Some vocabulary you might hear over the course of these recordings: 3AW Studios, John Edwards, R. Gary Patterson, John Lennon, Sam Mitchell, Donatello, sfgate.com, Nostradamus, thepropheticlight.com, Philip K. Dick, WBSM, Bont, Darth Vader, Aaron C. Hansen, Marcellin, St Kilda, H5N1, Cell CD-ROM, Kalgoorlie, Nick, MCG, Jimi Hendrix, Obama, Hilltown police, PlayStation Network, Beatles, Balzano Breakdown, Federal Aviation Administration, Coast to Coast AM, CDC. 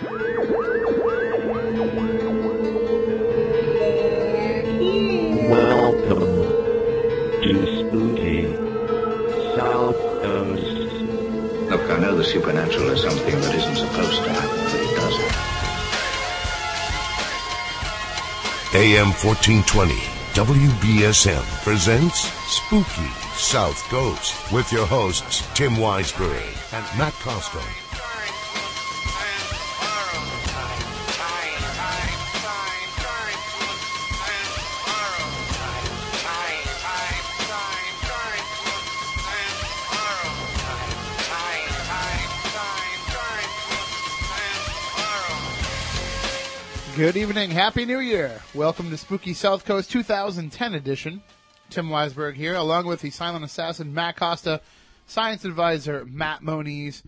Welcome to Spooky South Coast. Look, I know the supernatural is something that isn't supposed to happen, but it does. AM 1420, WBSM presents Spooky South Coast with your hosts, Tim Weisberg and Matt Costa. Good evening. Happy New Year. Welcome to Spooky South Coast 2010 edition. Tim Weisberg here, along with the silent assassin, Matt Costa, science advisor, Matt Moniz.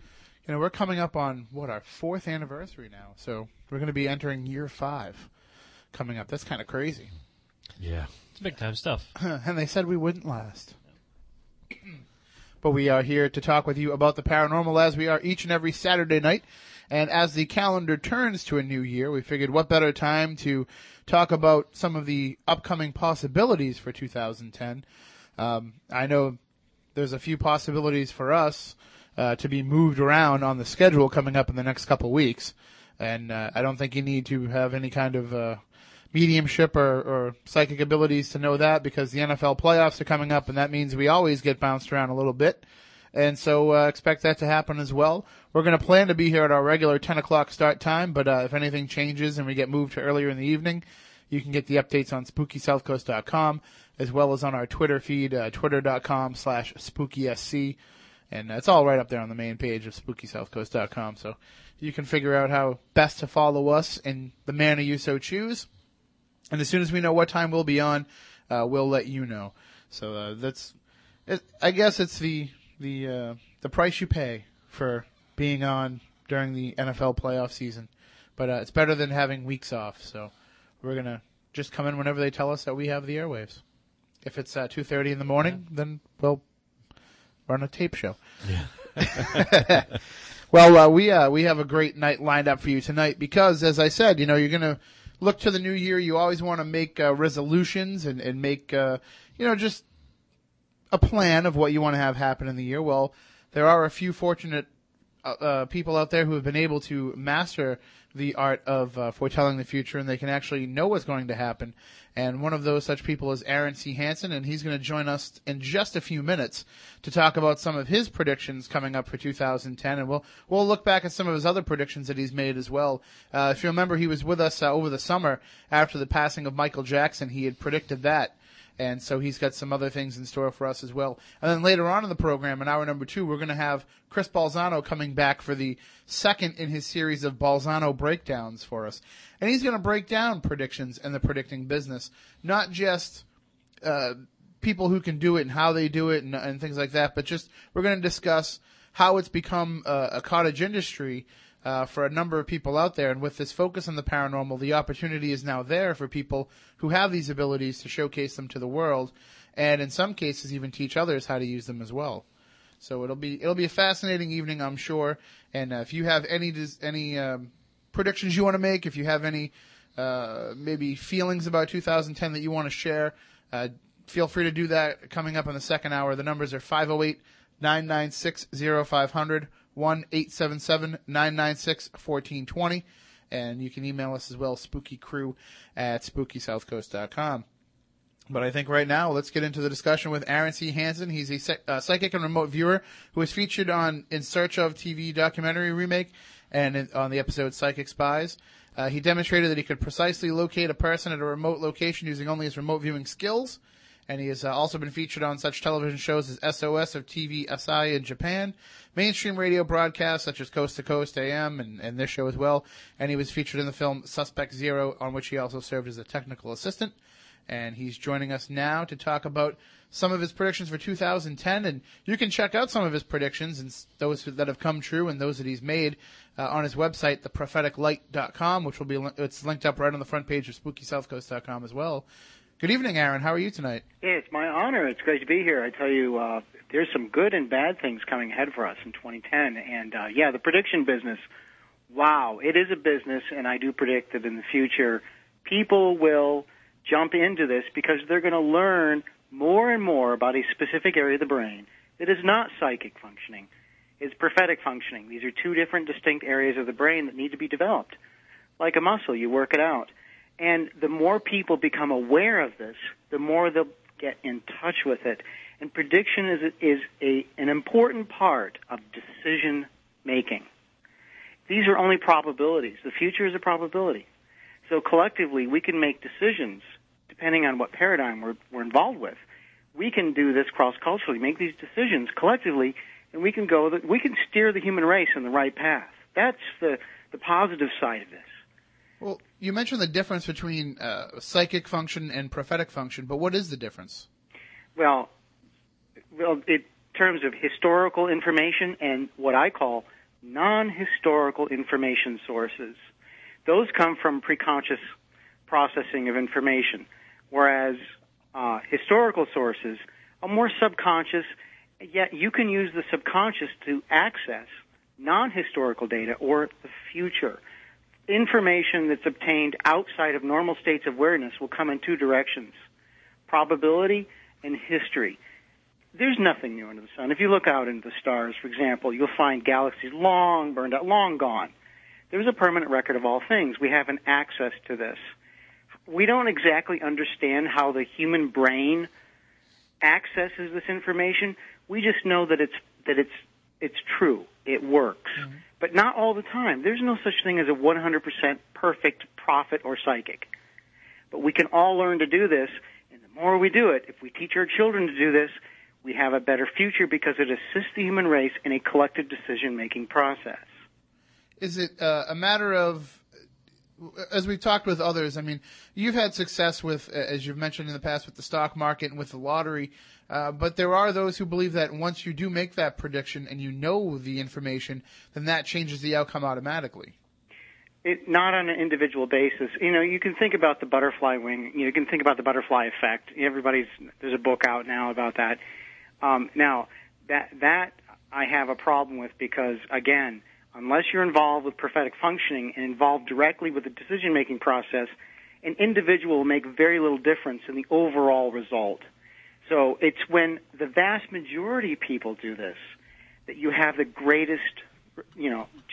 You know, we're coming up on, our fourth anniversary now. So we're going to be entering year 5 coming up. That's kind of crazy. Yeah. It's big time stuff. And they said we wouldn't last. But we are here to talk with you about the paranormal, as we are each and every Saturday night. And as the calendar turns to a new year, we figured what better time to talk about some of the upcoming possibilities for 2010. I know there's a few possibilities for us to be moved around on the schedule coming up in the next couple weeks. And I don't think you need to have any kind of mediumship or psychic abilities to know that, because the NFL playoffs are coming up, and that means we always get bounced around a little bit. And so expect that to happen as well. We're going to plan to be here at our regular 10 o'clock start time, but if anything changes and we get moved to earlier in the evening, you can get the updates on SpookySouthCoast.com, as well as on our Twitter feed, twitter.com/SpookySC. And it's all right up there on the main page of SpookySouthCoast.com, so you can figure out how best to follow us in the manner you so choose. And as soon as we know what time we'll be on, we'll let you know. So I guess it's the price you pay for being on during the NFL playoff season, but it's better than having weeks off. So we're gonna just come in whenever they tell us that we have the airwaves. If it's 2:30 in the morning, then we'll run a tape show. Yeah. Well, we have a great night lined up for you tonight, because, as I said, you know, you're gonna look to the new year. You always want to make resolutions and make just a plan of what you want to have happen in the year. Well, there are a few fortunate people out there who have been able to master the art of foretelling the future, and they can actually know what's going to happen. And one of those such people is Aaron C. Hansen, and he's going to join us in just a few minutes to talk about some of his predictions coming up for 2010, and we'll look back at some of his other predictions that he's made as well. If you remember, he was with us over the summer after the passing of Michael Jackson. He had predicted that. And so he's got some other things in store for us as well. And then later on in the program, in hour number 2, we're going to have Chris Balzano coming back for the second in his series of Balzano breakdowns for us. And he's going to break down predictions and the predicting business, not just people who can do it and how they do it and things like that, but just we're going to discuss how it's become a cottage industry for a number of people out there. And with this focus on the paranormal, the opportunity is now there for people who have these abilities to showcase them to the world, and in some cases even teach others how to use them as well. So it'll be a fascinating evening, I'm sure. And if you have any predictions you want to make, if you have any maybe feelings about 2010 that you want to share, feel free to do that coming up in the second hour. The numbers are 508-996-0500. 1-877-996-1420, and you can email us as well, spookycrew@SpookySouthCoast.com. But I think right now, let's get into the discussion with Aaron C. Hansen. He's a psychic and remote viewer who is featured on In Search of TV documentary remake and on the episode Psychic Spies. He demonstrated that he could precisely locate a person at a remote location using only his remote viewing skills, and he has also been featured on such television shows as SOS of TV Asahi in Japan, mainstream radio broadcasts such as Coast to Coast AM and this show as well, and he was featured in the film Suspect Zero, on which he also served as a technical assistant. And he's joining us now to talk about some of his predictions for 2010, and you can check out some of his predictions and those that have come true and those that he's made on his website, thepropheticlight.com, which will be it's linked up right on the front page of SpookySouthCoast.com as well. Good evening, Aaron. How are you tonight? Yeah, it's my honor. It's great to be here. I tell you, there's some good and bad things coming ahead for us in 2010. And, the prediction business, wow, it is a business, and I do predict that in the future people will jump into this because they're going to learn more and more about a specific area of the brain that is not psychic functioning. It's prophetic functioning. These are two different distinct areas of the brain that need to be developed. Like a muscle, you work it out. And the more people become aware of this, the more they'll get in touch with it. And prediction is an important part of decision making. These are only probabilities. The future is a probability. So collectively, we can make decisions depending on what paradigm we're involved with. We can do this cross-culturally, make these decisions collectively, and we can steer the human race in the right path. That's the positive side of this. Well, you mentioned the difference between psychic function and prophetic function, but what is the difference? Well, in terms of historical information and what I call non-historical information sources, those come from preconscious processing of information, whereas historical sources are more subconscious, yet you can use the subconscious to access non-historical data or the future. Information that's obtained outside of normal states of awareness will come in two directions, probability and history. There's nothing new under the sun. If you look out into the stars, for example, you'll find galaxies long burned out, long gone. There's a permanent record of all things. We have an access to this. We don't exactly understand how the human brain accesses this information. We just know that it's true. It works. Mm-hmm. But not all the time. There's no such thing as a 100% perfect prophet or psychic. But we can all learn to do this, and the more we do it, if we teach our children to do this, we have a better future because it assists the human race in a collective decision-making process. Is it a matter of, as we've talked with others, I mean, you've had success with, as you've mentioned in the past, with the stock market and with the lottery, but there are those who believe that once you do make that prediction and you know the information, then that changes the outcome automatically. Not on an individual basis. You know, you can think about the butterfly wing. You can think about the butterfly effect. There's a book out now about that. Now, that I have a problem with because, again, unless you're involved with prophetic functioning and involved directly with the decision-making process, an individual will make very little difference in the overall result. So it's when the vast majority of people do this that you have the greatest,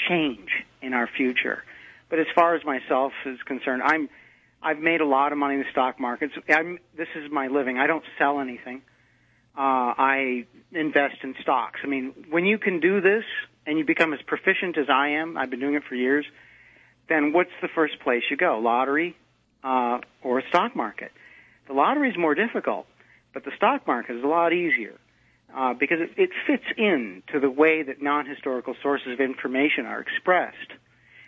change in our future. But as far as myself is concerned, I've made a lot of money in the stock markets. This is my living. I don't sell anything. I invest in stocks. I mean, when you can do this and you become as proficient as I am, I've been doing it for years, then what's the first place you go? Lottery or stock market? The lottery is more difficult. But the stock market is a lot easier because it fits into the way that non-historical sources of information are expressed.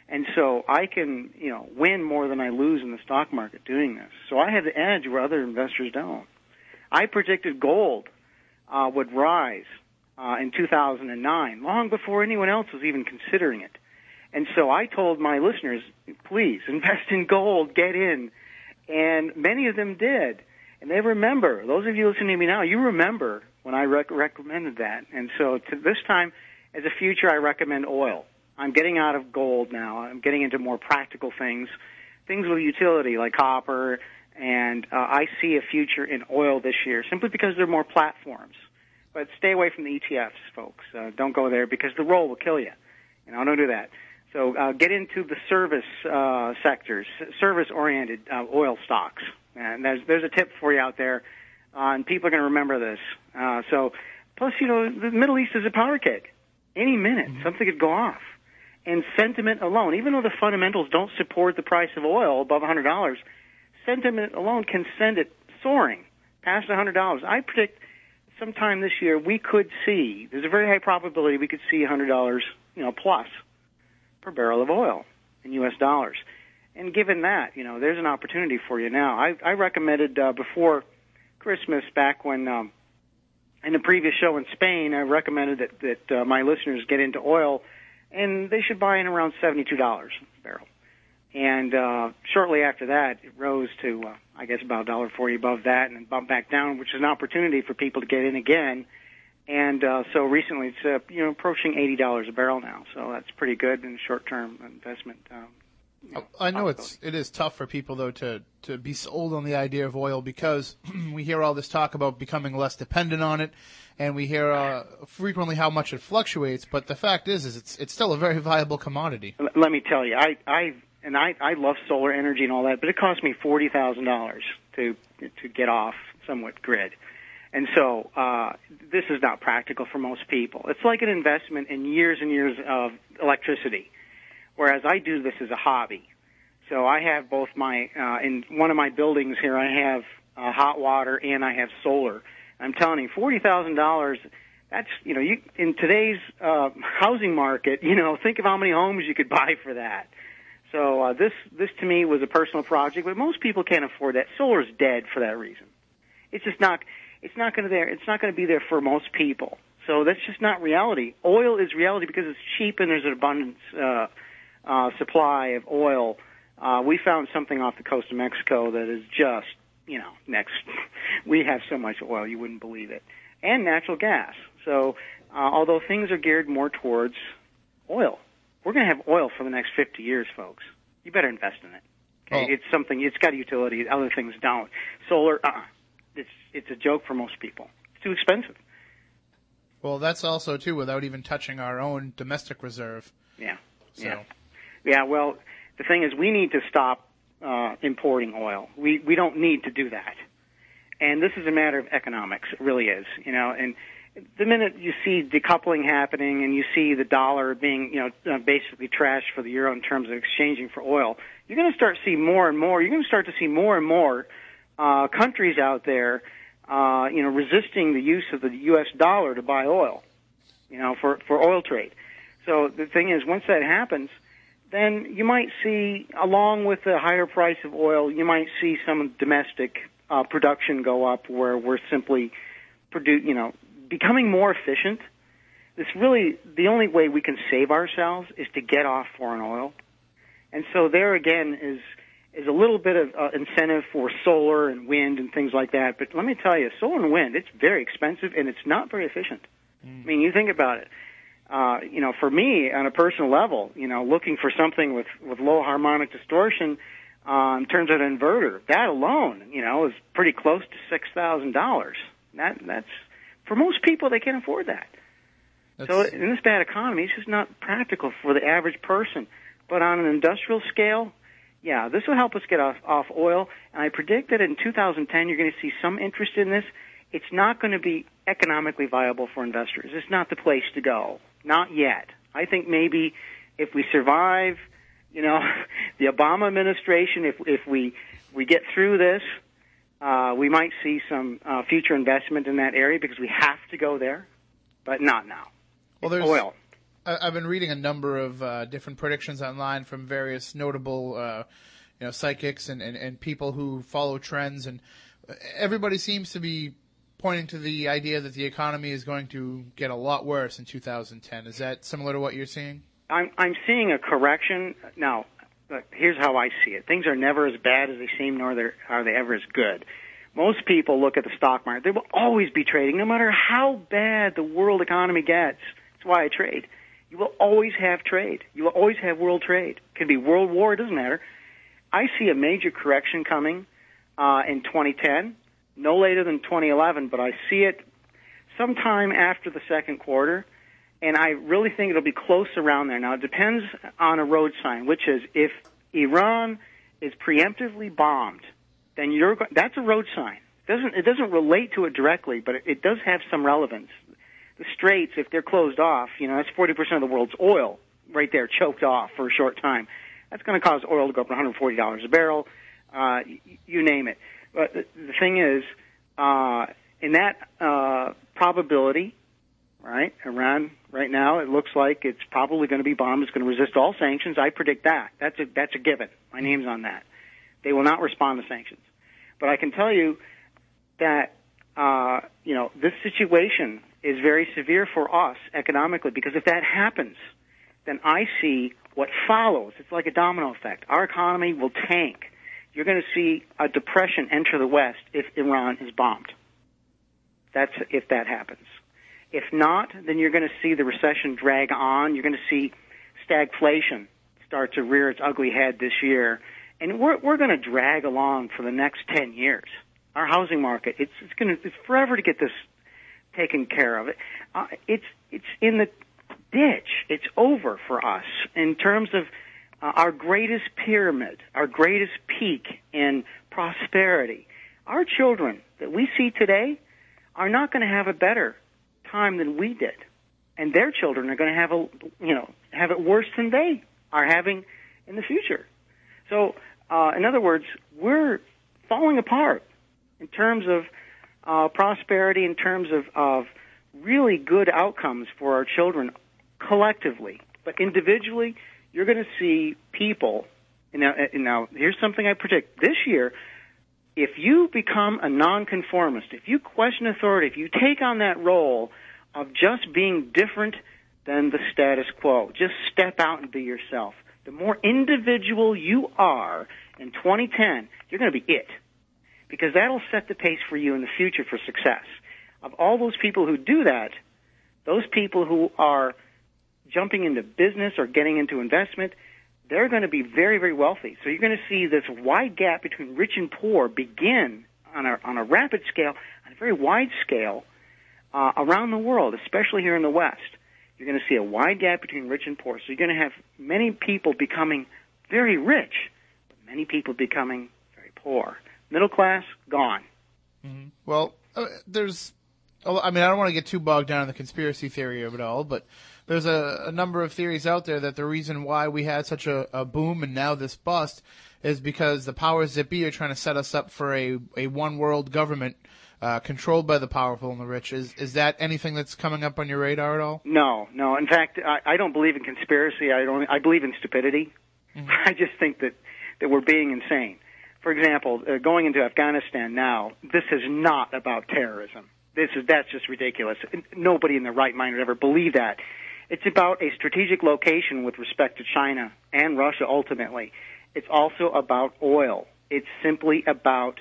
And so I can, win more than I lose in the stock market doing this. So I have the edge where other investors don't. I predicted gold would rise in 2009, long before anyone else was even considering it. And so I told my listeners, please, invest in gold, get in. And many of them did. And they remember, those of you listening to me now, you remember when I recommended that. And so this time, as a future, I recommend oil. I'm getting out of gold now. I'm getting into more practical things with utility like copper. And I see a future in oil this year simply because there are more platforms. But stay away from the ETFs, folks. Don't go there because the roll will kill you. Don't do that. So get into the service sectors, service-oriented oil stocks. And there's a tip for you out there, and people are going to remember this. Plus, the Middle East is a power kick. Any minute, something could go off. And sentiment alone, even though the fundamentals don't support the price of oil above $100, sentiment alone can send it soaring past $100. I predict sometime this year there's a very high probability we could see $100, plus per barrel of oil in U.S. dollars. And given that, there's an opportunity for you now. I recommended before Christmas, back when in the previous show in Spain, I recommended that my listeners get into oil, and they should buy in around $72 a barrel. And shortly after that, it rose to, about $1.40 above that and bumped back down, which is an opportunity for people to get in again And so recently, it's approaching $80 a barrel now. So that's pretty good in short-term investment. I know it is tough for people though to be sold on the idea of oil, because we hear all this talk about becoming less dependent on it, and we hear frequently how much it fluctuates. But the fact is it's still a very viable commodity. Let me tell you, I love solar energy and all that, but it cost me $40,000 to get off somewhat grid. And so this is not practical for most people. It's like an investment in years and years of electricity, whereas I do this as a hobby. So I have both my in one of my buildings here, I have hot water and I have solar. I'm telling you, $40,000. That's in today's housing market. Think of how many homes you could buy for that. So this to me was a personal project, but most people can't afford that. Solar's dead for that reason. It's just not. It's not going to be there for most people. So that's just not reality. Oil is reality because it's cheap and there's an abundance supply of oil. We found something off the coast of Mexico that is just, next. We have so much oil you wouldn't believe it, and natural gas. So although things are geared more towards oil, we're going to have oil for the next 50 years, folks. You better invest in it. Okay, oh. It's something. It's got utility. Other things don't. Solar, It's a joke for most people. It's too expensive. Well, that's also, too, without even touching our own domestic reserve. Yeah. So. Yeah, well, the thing is we need to stop importing oil. We don't need to do that. And this is a matter of economics. It really is, And the minute you see decoupling happening and you see the dollar being, basically trashed for the euro in terms of exchanging for oil, you're going to start to see more and more. You're going to start to see more and more countries out there, resisting the use of the U.S. dollar to buy oil, for oil trade. So the thing is, once that happens, then you might see, along with the higher price of oil, you might see some domestic production go up, where we're simply becoming more efficient. It's really the only way we can save ourselves is to get off foreign oil, and so there again is a little bit of incentive for solar and wind and things like that. But let me tell you, solar and wind, it's very expensive and it's not very efficient. I mean, you think about it. For me, on a personal level, looking for something with low harmonic distortion in terms of an inverter, that alone, is pretty close to $6,000. That's for most people, they can't afford that. So in this bad economy, it's just not practical for the average person. But on an industrial scale, yeah, this will help us get off oil, and I predict that in 2010 you're going to see some interest in this. It's not going to be economically viable for investors. It's not the place to go. Not yet. I think maybe if we survive, the Obama administration, if we get through this, we might see some future investment in that area because we have to go there, but not now. Well, there's oil. I've been reading a number of different predictions online from various notable, psychics and people who follow trends, and everybody seems to be pointing to the idea that the economy is going to get a lot worse in 2010. Is that similar to what you're seeing? I'm seeing a correction. Now, here's how I see it: things are never as bad as they seem, nor are they ever as good. Most people look at the stock market; they will always be trading, no matter how bad the world economy gets. That's why I trade. You will always have trade. You will always have world trade. It could be world war. It doesn't matter. I see a major correction coming in 2010, no later than 2011, but I see it sometime after the second quarter, and I really think it'll be close around there. Now, it depends on a road sign, which is if Iran is preemptively bombed, then that's a road sign. It doesn't relate to it directly, but it does have some relevance. The Straits, if they're closed off, that's 40% of the world's oil right there, choked off for a short time. That's going to cause oil to go up to $140 a barrel, you name it. But the thing is, in that probability, right, Iran right now, it looks like it's probably going to be bombed. It's going to resist all sanctions. I predict that. That's a given. My name's on that. They will not respond to sanctions. But I can tell you that, this situation is very severe for us economically, because if that happens, then I see what follows. It's like a domino effect. Our economy will tank. You're going to see a depression enter the West if Iran is bombed. That's if that happens. If not, then you're going to see the recession drag on. You're going to see stagflation start to rear its ugly head this year. And we're going to drag along for the next 10 years. Our housing market, it's forever to get this taken care of. It's in the ditch. It's over for us in terms of our greatest pyramid, our greatest peak in prosperity. Our children that we see today are not going to have a better time than we did, and their children are going to have have it worse than they are having in the future. So, in other words, we're falling apart in terms of prosperity, in terms of really good outcomes for our children collectively. But individually, you're going to see people. Now, here's something I predict this year. If you become a nonconformist, if you question authority, if you take on that role of just being different than the status quo, just step out and be yourself. The more individual you are in 2010, you're going to be it, because that'll set the pace for you in the future for success. Of all those people who do that, those people who are jumping into business or getting into investment, they're going to be very, very wealthy. So you're going to see this wide gap between rich and poor begin on a rapid scale, on a very wide scale, around the world, especially here in the West. You're going to see a wide gap between rich and poor. So you're going to have many people becoming very rich, but many people becoming very poor. Middle class, gone. Mm-hmm. Well, I don't want to get too bogged down in the conspiracy theory of it all, but there's a number of theories out there that the reason why we had such a boom and now this bust is because the powers that be are trying to set us up for a one-world government controlled by the powerful and the rich. Is that anything that's coming up on your radar at all? No. In fact, I don't believe in conspiracy. I believe in stupidity. Mm-hmm. I just think that we're being insane. For example, going into Afghanistan now, this is not about terrorism. That's just ridiculous. Nobody in their right mind would ever believe that. It's about a strategic location with respect to China and Russia, ultimately. It's also about oil. It's simply about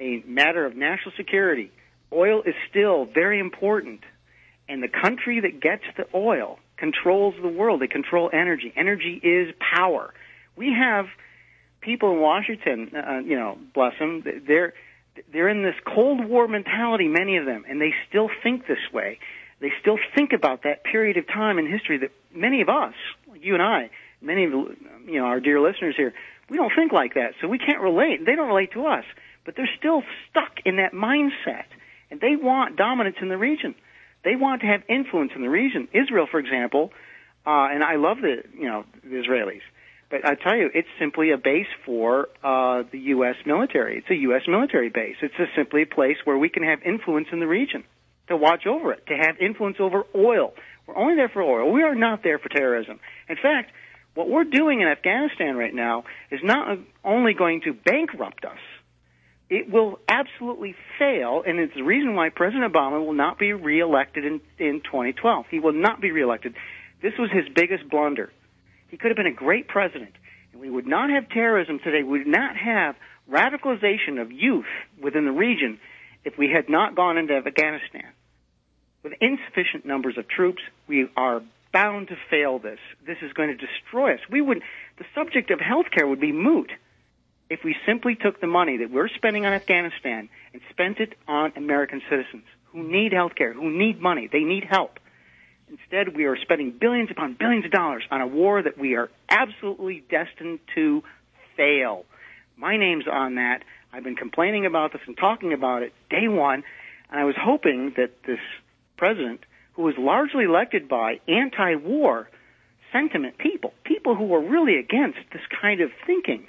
a matter of national security. Oil is still very important, and the country that gets the oil controls the world. They control energy. Energy is power. We have people in Washington, bless them, they're in this Cold War mentality, many of them, and they still think this way. They still think about that period of time in history that many of us, like you and I, many of our dear listeners here, we don't think like that, so we can't relate. They don't relate to us, but they're still stuck in that mindset, and they want dominance in the region. They want to have influence in the region. Israel, for example, and I love the Israelis, but I tell you, it's simply a base for the U.S. military. It's a U.S. military base. It's just simply a place where we can have influence in the region, to watch over it, to have influence over oil. We're only there for oil. We are not there for terrorism. In fact, what we're doing in Afghanistan right now is not only going to bankrupt us, it will absolutely fail, and it's the reason why President Obama will not be reelected in 2012. He will not be reelected. This was his biggest blunder. He could have been a great president, and we would not have terrorism today. We would not have radicalization of youth within the region if we had not gone into Afghanistan. With insufficient numbers of troops, we are bound to fail this. This is going to destroy us. The subject of health care would be moot if we simply took the money that we're spending on Afghanistan and spent it on American citizens who need health care, who need money. They need help. Instead, we are spending billions upon billions of dollars on a war that we are absolutely destined to fail. My name's on that. I've been complaining about this and talking about it day one, and I was hoping that this president, who was largely elected by anti-war sentiment people who were really against this kind of thinking,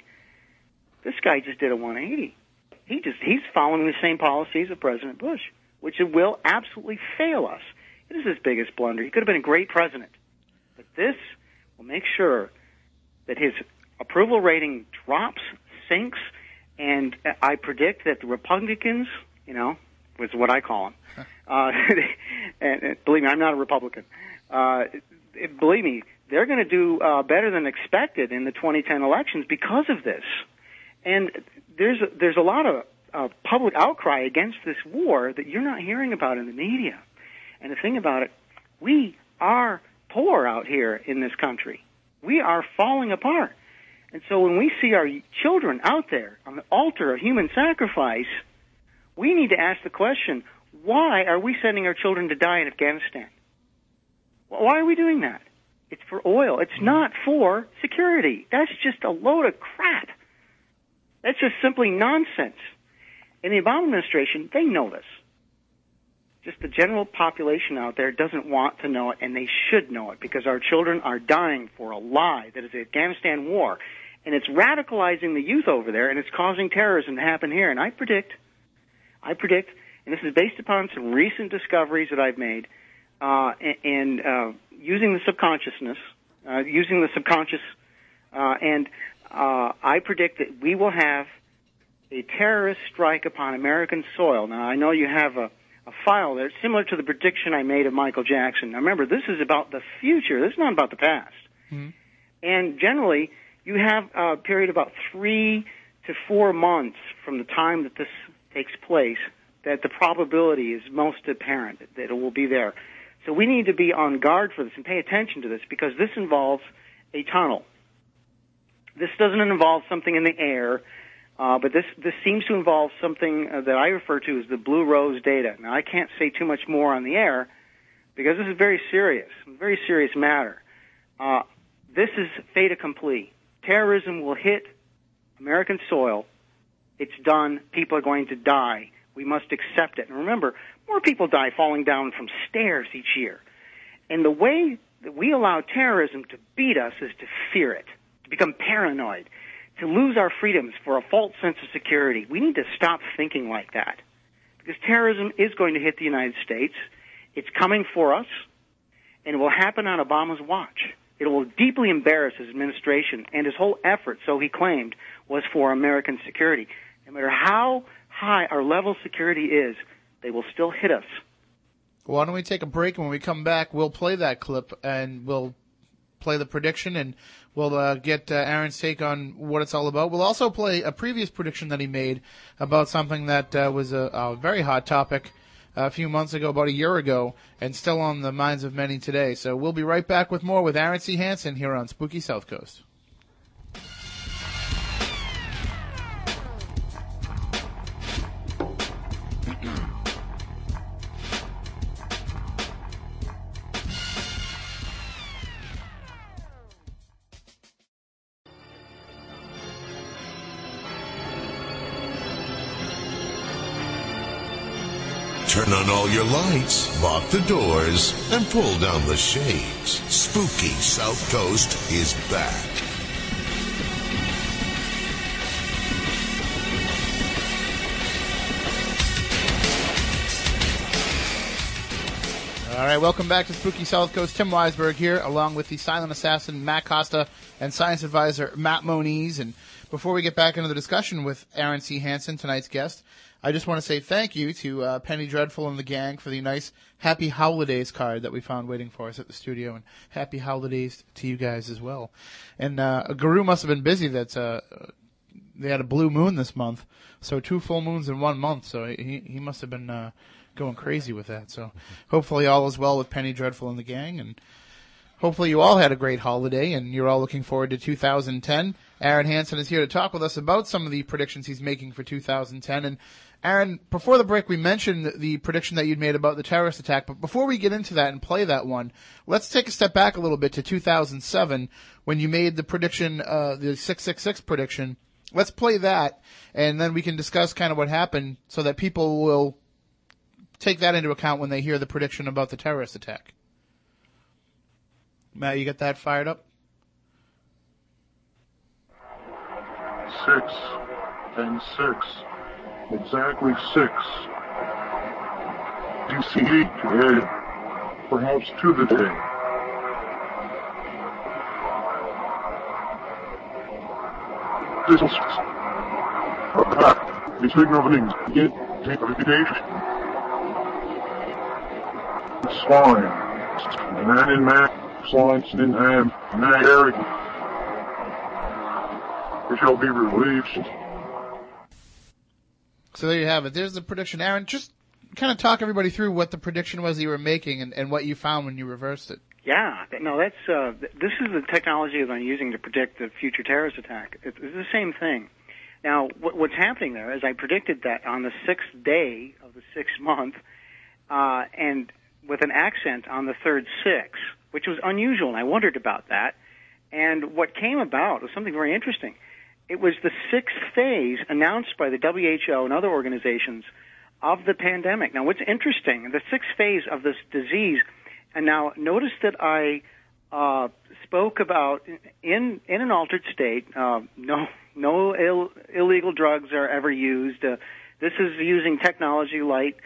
this guy just did a 180. He's following the same policies of President Bush, which will absolutely fail us. It is his biggest blunder. He could have been a great president. But this will make sure that his approval rating drops, sinks, and I predict that the Republicans, was what I call them. And believe me, I'm not a Republican. Believe me, they're going to do better than expected in the 2010 elections because of this. And there's a lot of public outcry against this war that you're not hearing about in the media. And the thing about it, we are poor out here in this country. We are falling apart. And so when we see our children out there on the altar of human sacrifice, we need to ask the question, why are we sending our children to die in Afghanistan? Why are we doing that? It's for oil. It's not for security. That's just a load of crap. That's just simply nonsense. And the Obama administration, they know this. Just the general population out there doesn't want to know it, and they should know it, because our children are dying for a lie that is the Afghanistan war. And it's radicalizing the youth over there, and it's causing terrorism to happen here. And I predict, and this is based upon some recent discoveries that I've made, using the subconsciousness, I predict that we will have a terrorist strike upon American soil. Now, I know you have a file there similar to the prediction I made of Michael Jackson. Now, remember, this is about the future. This is not about the past. Mm-hmm. And generally, you have a period about 3 to 4 months from the time that this takes place that the probability is most apparent that it will be there. So we need to be on guard for this and pay attention to this, because this involves a tunnel. This doesn't involve something in the air, but this seems to involve something that I refer to as the Blue Rose data. Now, I can't say too much more on the air because this is very serious matter. This is fait accompli. Terrorism will hit American soil. It's done. People are going to die. We must accept it. And remember, more people die falling down from stairs each year. And the way that we allow terrorism to beat us is to fear it, to become paranoid, to lose our freedoms for a false sense of security. We need to stop thinking like that, because terrorism is going to hit the United States. It's coming for us, and it will happen on Obama's watch. It will deeply embarrass his administration, and his whole effort, so he claimed, was for American security. No matter how high our level of security is, they will still hit us. Why don't we take a break? When we come back, we'll play that clip, and we'll play the prediction, and we'll get Aaron's take on what it's all about. We'll also play a previous prediction that he made about something that was a very hot topic a few months ago, about a year ago, and still on the minds of many today. So we'll be right back with more with Aaron C. Hansen here on Spooky South Coast. Turn on all your lights, lock the doors, and pull down the shades. Spooky South Coast is back. All right, welcome back to Spooky South Coast. Tim Weisberg here, along with the silent assassin Matt Costa and science advisor Matt Moniz. And before we get back into the discussion with Aaron C. Hansen, tonight's guest, I just want to say thank you to Penny Dreadful and the gang for the nice Happy Holidays card that we found waiting for us at the studio, and Happy Holidays to you guys as well. And Guru must have been busy. That's they had a blue moon this month, so 2 full moons in 1 month. So he must have been going crazy with that. So hopefully all is well with Penny Dreadful and the gang, and hopefully you all had a great holiday and you're all looking forward to 2010. Aaron Hansen is here to talk with us about some of the predictions he's making for 2010. And Aaron, before the break, we mentioned the prediction that you'd made about the terrorist attack. But before we get into that and play that one, let's take a step back a little bit to 2007 when you made the prediction, the 666 prediction. Let's play that, and then we can discuss kind of what happened so that people will take that into account when they hear the prediction about the terrorist attack. Matt, you got that fired up? 6 and 6. Exactly 6. DCE today, perhaps 2 today. This is a signaling get degradation. Swine, man in man, swine in hand, man arrogant. We shall be released. So there you have it. There's the prediction. Aaron, just kind of talk everybody through what the prediction was you were making and what you found when you reversed it. Yeah, no, that's this is the technology that I'm using to predict the future terrorist attack. It's the same thing. Now, what's happening there is I predicted that on the 6th day of the 6th month, and with an accent on the third 6, which was unusual, and I wondered about that. And what came about was something very interesting. It was the 6 phase announced by the WHO and other organizations of the pandemic. Now, what's interesting, the 6th phase of this disease, and now notice that I spoke about in an altered state, no illegal drugs are ever used. This is using technology, light,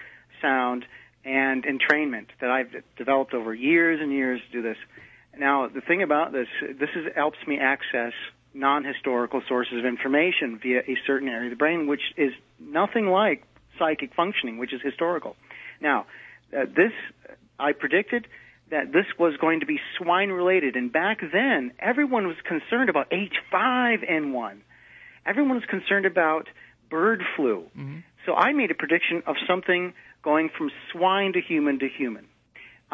sound, and entrainment that I've developed over years and years to do this. Now, the thing about this helps me access non-historical sources of information via a certain area of the brain, which is nothing like psychic functioning, which is historical. Now, this I predicted that this was going to be swine-related, and back then, everyone was concerned about H5N1. Everyone was concerned about bird flu. Mm-hmm. So I made a prediction of something going from swine to human to human.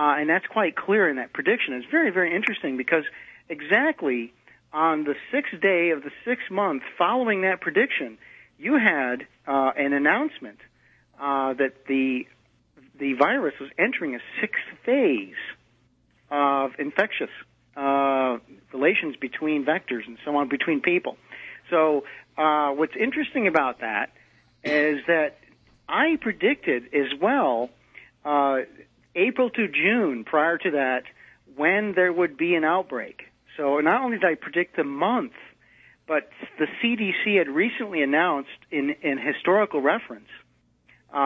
And that's quite clear in that prediction. It's very, very interesting because exactly on the 6th day of the 6th month following that prediction, you had an announcement that the virus was entering a 6th phase of infectious relations between vectors and so on, between people. So what's interesting about that is that I predicted as well April to June prior to that when there would be an outbreak. So not only did I predict the month, but the CDC had recently announced in historical reference,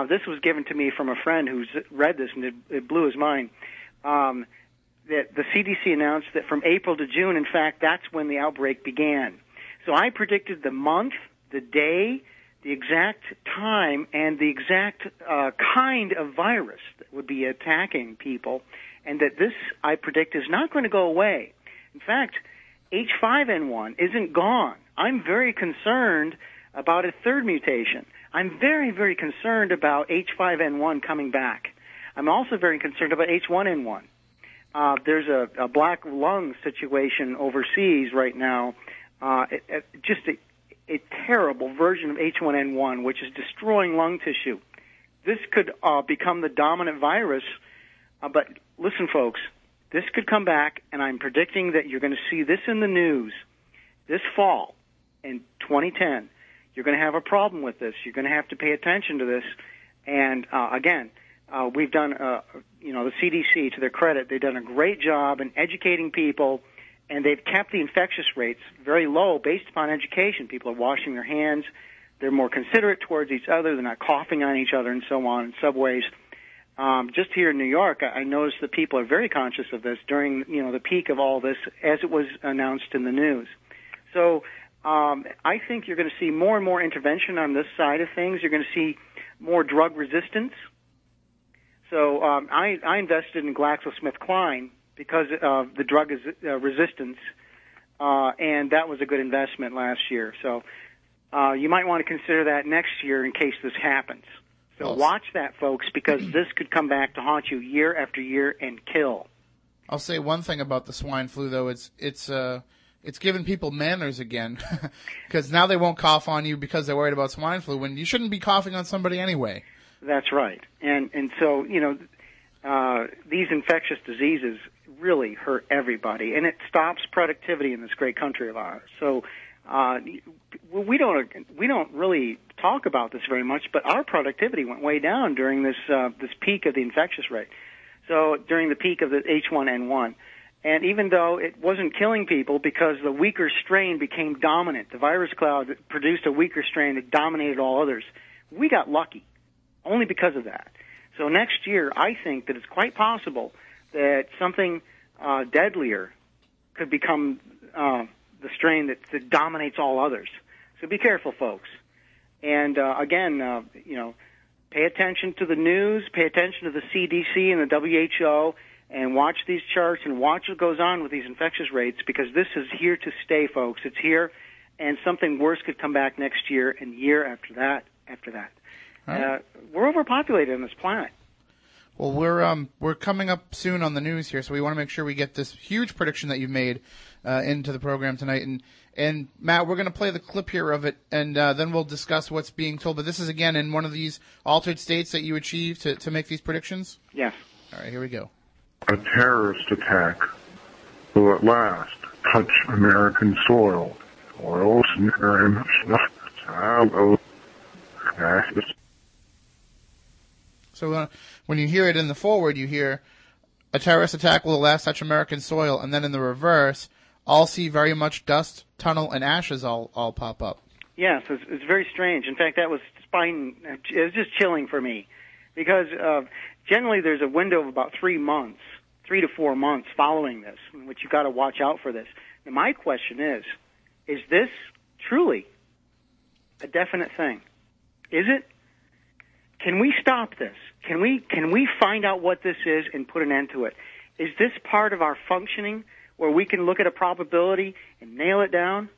this was given to me from a friend who's read this and it blew his mind, that the CDC announced that from April to June, in fact, that's when the outbreak began. So I predicted the month, the day, the exact time, and the exact kind of virus that would be attacking people, and that this, I predict, is not going to go away. In fact, H5N1 isn't gone. I'm very concerned about a third mutation. I'm very, very concerned about H5N1 coming back. I'm also very concerned about H1N1. There's a black lung situation overseas right now, just a terrible version of H1N1, which is destroying lung tissue. This could become the dominant virus, but listen, folks, this could come back, and I'm predicting that you're going to see this in the news this fall in 2010. You're going to have a problem with this. You're going to have to pay attention to this. And again, we've done, the CDC, to their credit, they've done a great job in educating people, and they've kept the infectious rates very low based upon education. People are washing their hands. They're more considerate towards each other. They're not coughing on each other and so on in subways. Just here in New York, I noticed that people are very conscious of this during, the peak of all this as it was announced in the news. So I think you're going to see more and more intervention on this side of things. You're going to see more drug resistance. So I invested in GlaxoSmithKline because of the drug resistance, and that was a good investment last year. So you might want to consider that next year in case this happens. So watch that, folks, because this could come back to haunt you year after year and kill. I'll say one thing about the swine flu, though. It's giving people manners again because now they won't cough on you because they're worried about swine flu when you shouldn't be coughing on somebody anyway. That's right. And so, these infectious diseases really hurt everybody, and it stops productivity in this great country of ours. So we don't really talk about this very much, but our productivity went way down during this peak of the infectious rate. So during the peak of the H1N1, and even though it wasn't killing people because the weaker strain became dominant, the virus cloud produced a weaker strain that dominated all others. We got lucky only because of that. So next year, I think that it's quite possible that something deadlier could become the strain that dominates all others. So be careful, folks. And again, pay attention to the news, pay attention to the CDC and the WHO, and watch these charts and watch what goes on with these infectious rates because this is here to stay, folks. It's here, and something worse could come back next year and year after that. We're overpopulated on this planet. Well, we're coming up soon on the news here, so we want to make sure we get this huge prediction that you've made into the program tonight. And Matt, we're going to play the clip here of it, and then we'll discuss what's being told. But this is, again, in one of these altered states that you achieve to make these predictions? Yes. All right, here we go. A terrorist attack will at last touch American soil. So when you hear it in the forward, you hear a terrorist attack will at last touch American soil, and then in the reverse, all see very much dust, tunnel, and ashes all pop up. Yes, it's very strange. In fact, that was it was just chilling for me, because generally there's a window of about 3 months, 3 to 4 months following this, in which you've got to watch out for this. Now, my question is this truly a definite thing? Is it? Can we stop this? Can we find out what this is and put an end to it? Is this part of our functioning where we can look at a probability and nail it down?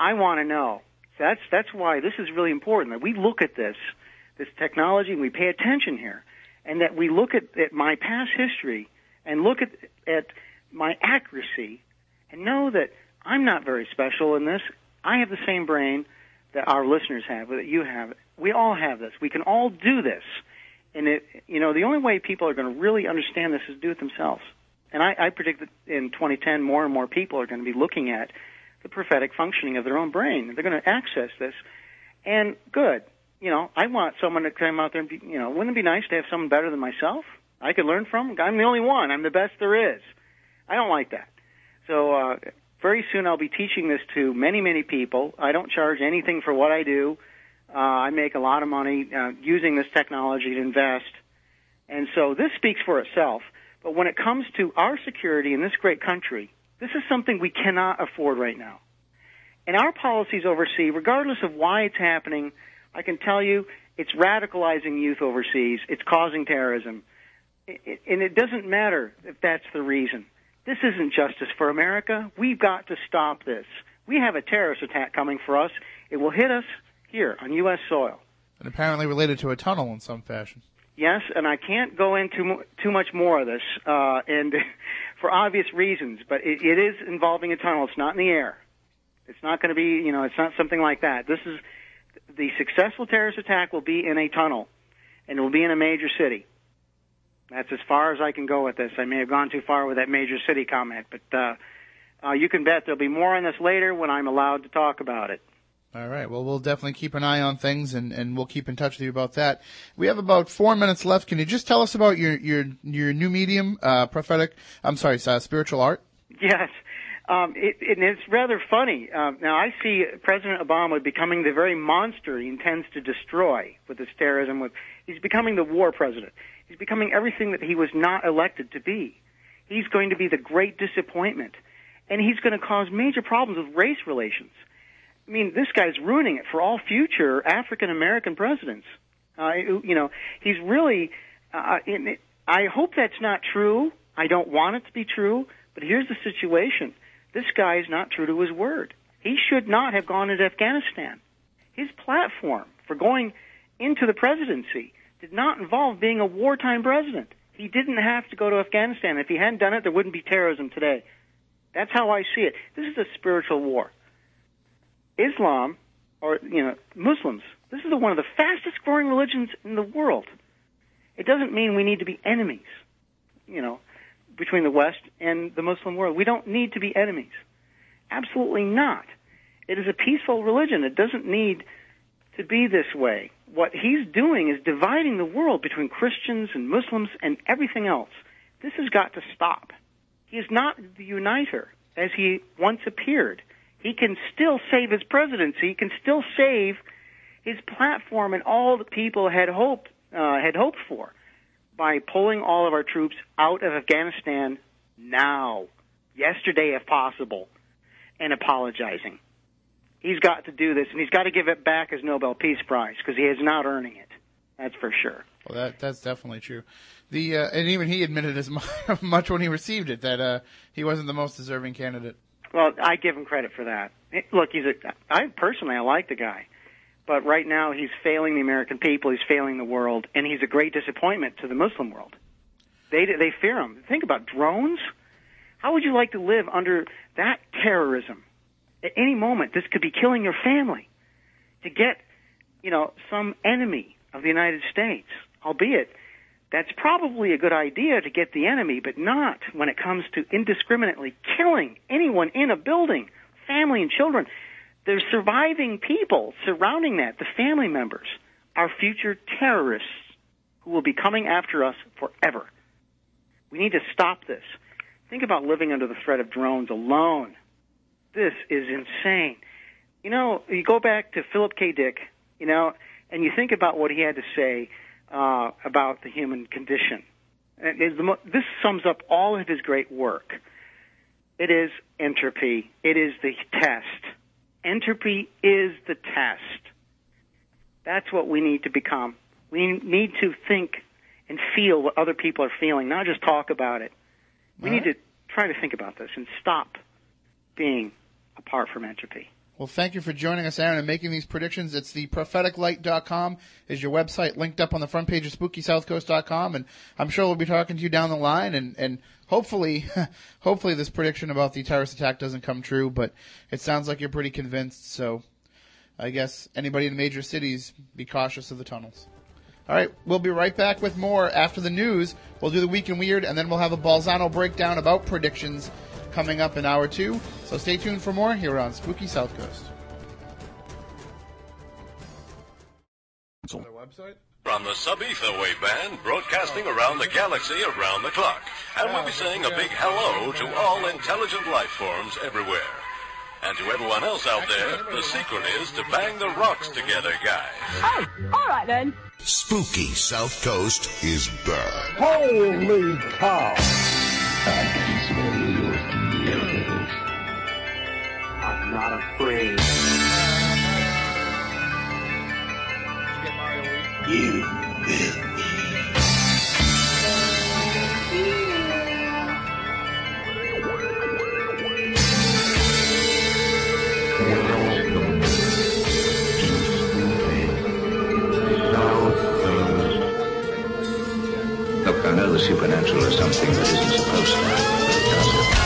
I want to know. So that's why this is really important, that we look at this technology and we pay attention here, and that we look at my past history and look at my accuracy and know that I'm not very special in this. I have the same brain that our listeners have, that you have. We all have this. We can all do this. And the only way people are going to really understand this is to do it themselves. And I predict that in 2010, more and more people are going to be looking at the prophetic functioning of their own brain. They're going to access this. And good. I want someone to come out there and be, wouldn't it be nice to have someone better than myself? I could learn from. I'm the only one. I'm the best there is. I don't like that. So very soon I'll be teaching this to many, many people. I don't charge anything for what I do. I make a lot of money using this technology to invest. And so this speaks for itself. But when it comes to our security in this great country, this is something we cannot afford right now. And our policies overseas, regardless of why it's happening, I can tell you it's radicalizing youth overseas. It's causing terrorism. And it doesn't matter if that's the reason. This isn't justice for America. We've got to stop this. We have a terrorist attack coming for us. It will hit us here on U.S. soil. And apparently related to a tunnel in some fashion. Yes, and I can't go into too much more of this, and for obvious reasons, but it is involving a tunnel. It's not in the air. It's not going to be, it's not something like that. This is the successful terrorist attack will be in a tunnel, and it will be in a major city. That's as far as I can go with this. I may have gone too far with that major city comment, but you can bet there'll be more on this later when I'm allowed to talk about it. All right. Well, we'll definitely keep an eye on things, and we'll keep in touch with you about that. We have about 4 minutes left. Can you just tell us about your new medium, spiritual art? Yes. It's rather funny. Now, I see President Obama becoming the very monster he intends to destroy with his terrorism. He's becoming the war president. He's becoming everything that he was not elected to be. He's going to be the great disappointment, and he's going to cause major problems with race relations. I mean, this guy's ruining it for all future African-American presidents. He's really I hope that's not true. I don't want it to be true, but here's the situation. This guy is not true to his word. He should not have gone into Afghanistan. His platform for going into the presidency did not involve being a wartime president. He didn't have to go to Afghanistan. If he hadn't done it, there wouldn't be terrorism today. That's how I see it. This is a spiritual war. Islam, or Muslims, this is one of the fastest-growing religions in the world. It doesn't mean we need to be enemies, between the West and the Muslim world. We don't need to be enemies. Absolutely not. It is a peaceful religion. It doesn't need to be this way. What he's doing is dividing the world between Christians and Muslims and everything else. This has got to stop. He is not the uniter, as he once appeared. He can still save his presidency. He can still save his platform and all the people had hoped for by pulling all of our troops out of Afghanistan now, yesterday if possible, and apologizing. He's got to do this, and he's got to give it back his Nobel Peace Prize because he is not earning it. That's for sure. Well, that's definitely true. And even he admitted as much when he received it that he wasn't the most deserving candidate. Well, I give him credit for that. Look, I personally like the guy. But right now he's failing the American people, he's failing the world, and he's a great disappointment to the Muslim world. They fear him. Think about drones. How would you like to live under that terrorism? At any moment, this could be killing your family. To get, you know, some enemy of the United States, albeit that's probably a good idea to get the enemy, but not when it comes to indiscriminately killing anyone in a building, family and children. There's surviving people surrounding that, the family members, our future terrorists who will be coming after us forever. We need to stop this. Think about living under the threat of drones alone. This is insane. You know, you go back to Philip K. Dick, you know, and you think about what he had to say about the human condition. And this sums up all of his great work. It is entropy. It is the test. Entropy is the test. That's what we need to become. We need to think and feel what other people are feeling, not just talk about it. We need to try to think about this and stop being apart from entropy. Well, thank you for joining us, Aaron, and making these predictions. It's thepropheticlight.com is your website, linked up on the front page of SpookySouthCoast.com, and I'm sure we'll be talking to you down the line, and hopefully this prediction about the terrorist attack doesn't come true, but it sounds like you're pretty convinced, so I guess anybody in major cities, be cautious of the tunnels. All right, we'll be right back with more after the news. We'll do the Week in Weird, and then we'll have a Bolzano breakdown about predictions coming up in Hour 2, so stay tuned for more here on Spooky South Coast. From the sub-etherwave band, broadcasting around the galaxy around the clock. And we'll be saying a big hello to all intelligent life forms everywhere. And to everyone else out there, the secret is to bang the rocks together, guys. Oh, all right then. Spooky South Coast is back. Holy cow! I can smell your feelings. I'm not afraid. You will I know the supernatural is something that isn't supposed to happen, but it does.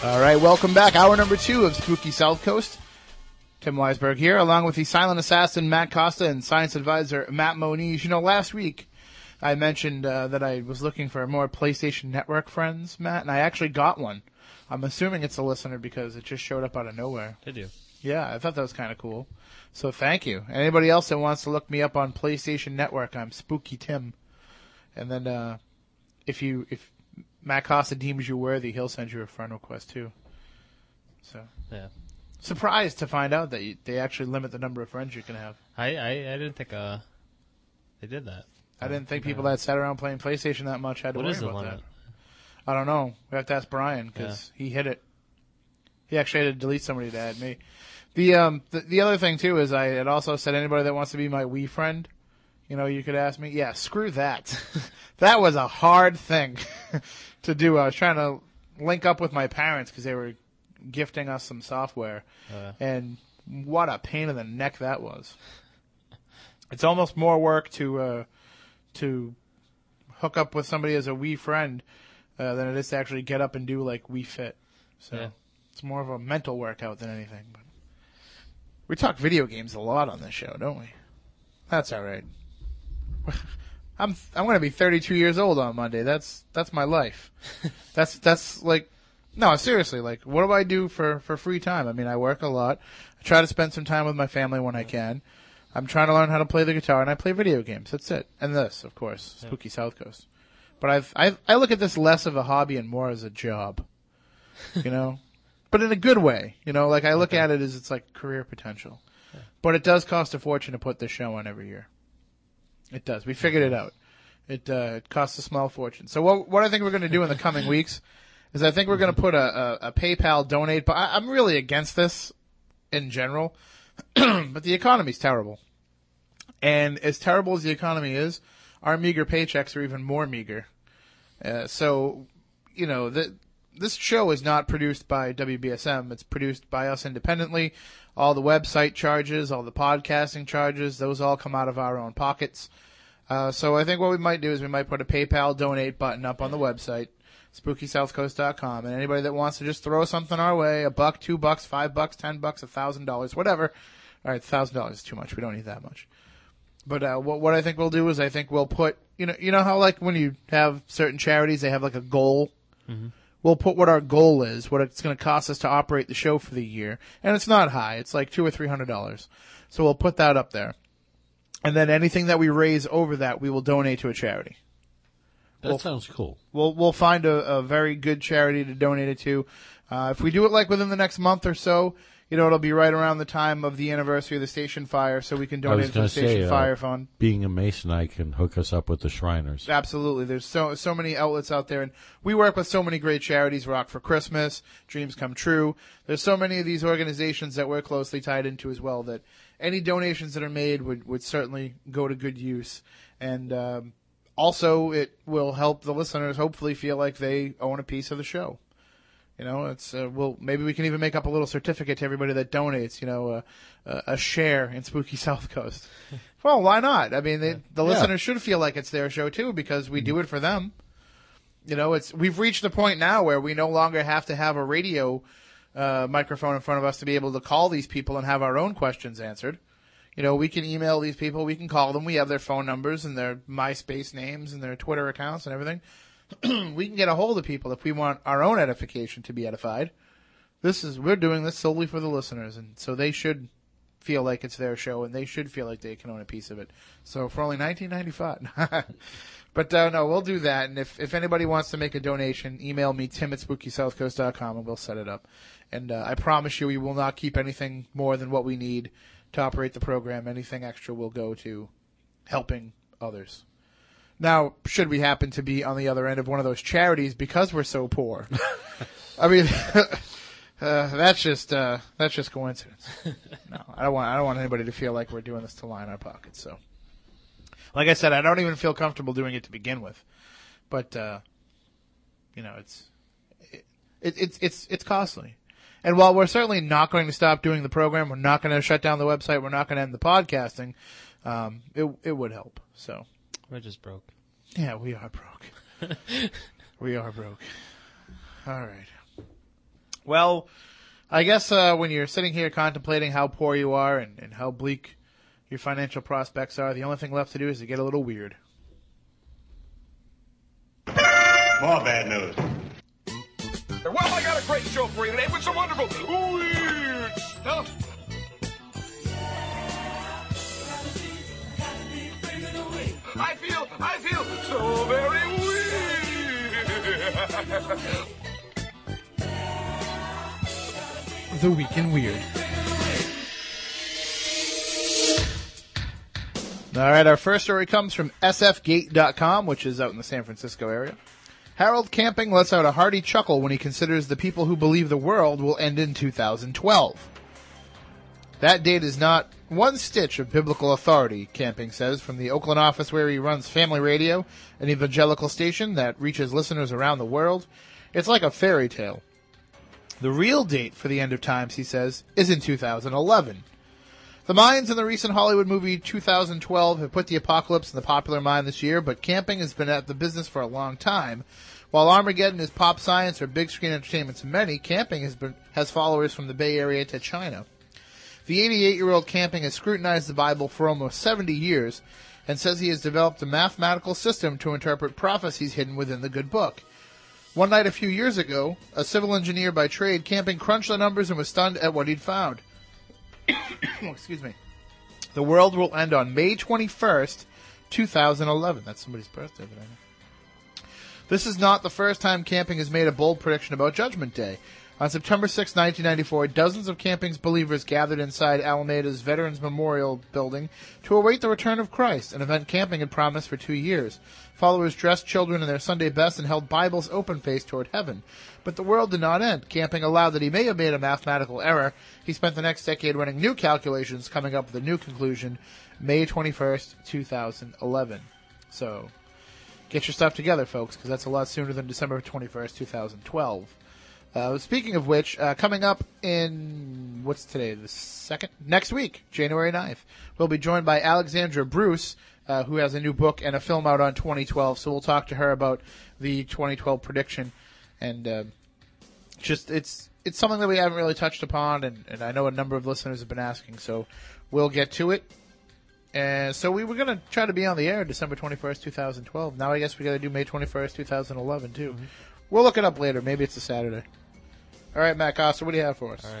All right, welcome back. Hour number 2 of Spooky South Coast. Tim Weisberg here, along with the silent assassin Matt Costa and science advisor Matt Moniz. You know, last week I mentioned that I was looking for more PlayStation Network friends, Matt, and I actually got one. I'm assuming it's a listener because it just showed up out of nowhere. Did you? Yeah, I thought that was kind of cool. So thank you. Anybody else that wants to look me up on PlayStation Network, I'm Spooky Tim. And then if Matt Costa deems you worthy, he'll send you a friend request too. So yeah, surprised to find out that they actually limit the number of friends you can have. I didn't think they did that. I didn't think people that sat around playing PlayStation that much had to worry about that. I don't know. We have to ask Brian because he hit it. He actually had to delete somebody to add me. The other thing too is I had also said anybody that wants to be my Wii friend, you know, you could ask me. Yeah, screw that. That was a hard thing to do. I was trying to link up with my parents because they were gifting us some software. And what a pain in the neck that was. It's almost more work to hook up with somebody as a Wii friend than it is to actually get up and do, like, Wii Fit. So it's more of a mental workout than anything. But we talk video games a lot on this show, don't we? That's all right. I'm going to be 32 years old on Monday. That's my life. That's like, no, seriously, like, what do I do for free time? I mean, I work a lot. I try to spend some time with my family when I can. I'm trying to learn how to play the guitar, and I play video games. That's it. And this, of course, Spooky South Coast. But I look at this less of a hobby and more as a job. You know? But in a good way, you know, like I look at it as it's like career potential. Yeah. But it does cost a fortune to put this show on every year. It does. We figured it out. It costs a small fortune. So what I think we're going to do in the coming weeks is I think we're going to put a PayPal donate. But I'm really against this in general. But the economy's terrible. And as terrible as the economy is, our meager paychecks are even more meager. So, you know, this show is not produced by WBSM. It's produced by us independently. All the website charges, all the podcasting charges, those all come out of our own pockets. So I think what we might do is we might put a PayPal donate button up on the website, SpookySouthCoast.com. And anybody that wants to just throw something our way, $1, $2, $5, $10, $1,000, whatever. All right, $1,000 is too much. We don't need that much. But what I think we'll do is I think we'll put, you know how like when you have certain charities, they have like a goal? Mm-hmm. We'll put what our goal is, what it's going to cost us to operate the show for the year. And it's not high. It's like $200 or $300. So we'll put that up there. And then anything that we raise over that, we will donate to a charity. That sounds cool. We'll find a very good charity to donate it to. If we do it like within the next month or so, you know, it'll be right around the time of the anniversary of the station fire, so we can donate to the station fire fund. Being a Mason, I can hook us up with the Shriners. Absolutely. There's so many outlets out there, and we work with so many great charities, Rock for Christmas, Dreams Come True. There's so many of these organizations that we're closely tied into as well that any donations that are made would certainly go to good use. And also it will help the listeners hopefully feel like they own a piece of the show. You know, it's maybe we can even make up a little certificate to everybody that donates. You know, a share in Spooky South Coast. Well, why not? I mean, the listeners should feel like it's their show too, because we do it for them. You know, we've reached the point now where we no longer have to have a radio microphone in front of us to be able to call these people and have our own questions answered. You know, we can email these people, we can call them, we have their phone numbers and their MySpace names and their Twitter accounts and everything. We can get a hold of people if we want our own edification to be edified. We're doing this solely for the listeners, and so they should feel like it's their show, and they should feel like they can own a piece of it. So for only $19.95, but no, we'll do that. And if anybody wants to make a donation, email me tim@SpookySouthCoast.com, and we'll set it up. And I promise you, we will not keep anything more than what we need to operate the program. Anything extra will go to helping others. Now, should we happen to be on the other end of one of those charities because we're so poor? I mean, that's just coincidence. No, I don't want anybody to feel like we're doing this to line our pockets. So, like I said, I don't even feel comfortable doing it to begin with. But you know, it's costly. And while we're certainly not going to stop doing the program, we're not going to shut down the website, we're not going to end the podcasting. It would help. So. We're just broke. Yeah, we are broke. We are broke. All right. Well, I guess when you're sitting here contemplating how poor you are and how bleak your financial prospects are, the only thing left to do is to get a little weird. More bad news. Well, I got a great show for you today with some wonderful weird stuff. I feel so very weird. The Week in Weird. All right, our first story comes from sfgate.com, which is out in the San Francisco area. Harold Camping lets out a hearty chuckle when he considers the people who believe the world will end in 2012. That date is not one stitch of biblical authority, Camping says, from the Oakland office where he runs Family Radio, an evangelical station that reaches listeners around the world. It's like a fairy tale. The real date for the end of times, he says, is in 2011. The minds in the recent Hollywood movie 2012 have put the apocalypse in the popular mind this year, but Camping has been at the business for a long time. While Armageddon is pop science or big screen entertainment to many, Camping has followers from the Bay Area to China. The 88-year-old Camping has scrutinized the Bible for almost 70 years and says he has developed a mathematical system to interpret prophecies hidden within the good book. One night a few years ago, a civil engineer by trade, Camping crunched the numbers and was stunned at what he'd found. Excuse me. The world will end on May 21st, 2011. That's somebody's birthday that I know. This is not the first time Camping has made a bold prediction about Judgment Day. On September 6, 1994, dozens of camping believers gathered inside Alameda's Veterans Memorial Building to await the return of Christ, an event camping had promised for 2 years. Followers dressed children in their Sunday best and held Bibles open-faced toward heaven. But the world did not end. Camping allowed that he may have made a mathematical error. He spent the next decade running new calculations, coming up with a new conclusion, May 21st, 2011. So, get your stuff together, folks, because that's a lot sooner than December 21st, 2012. Speaking of which, coming up in, what's today, the 2nd? Next week, January 9th, we'll be joined by Alexandra Bruce, who has a new book and a film out on 2012. So we'll talk to her about the 2012 prediction. And just it's something that we haven't really touched upon, and I know a number of listeners have been asking. So we'll get to it. And so we were going to try to be on the air December 21st, 2012. Now I guess we got to do May 21st, 2011, too. Mm-hmm. We'll look it up later. Maybe it's a Saturday. All right, Matt Costa, what do you have for us? All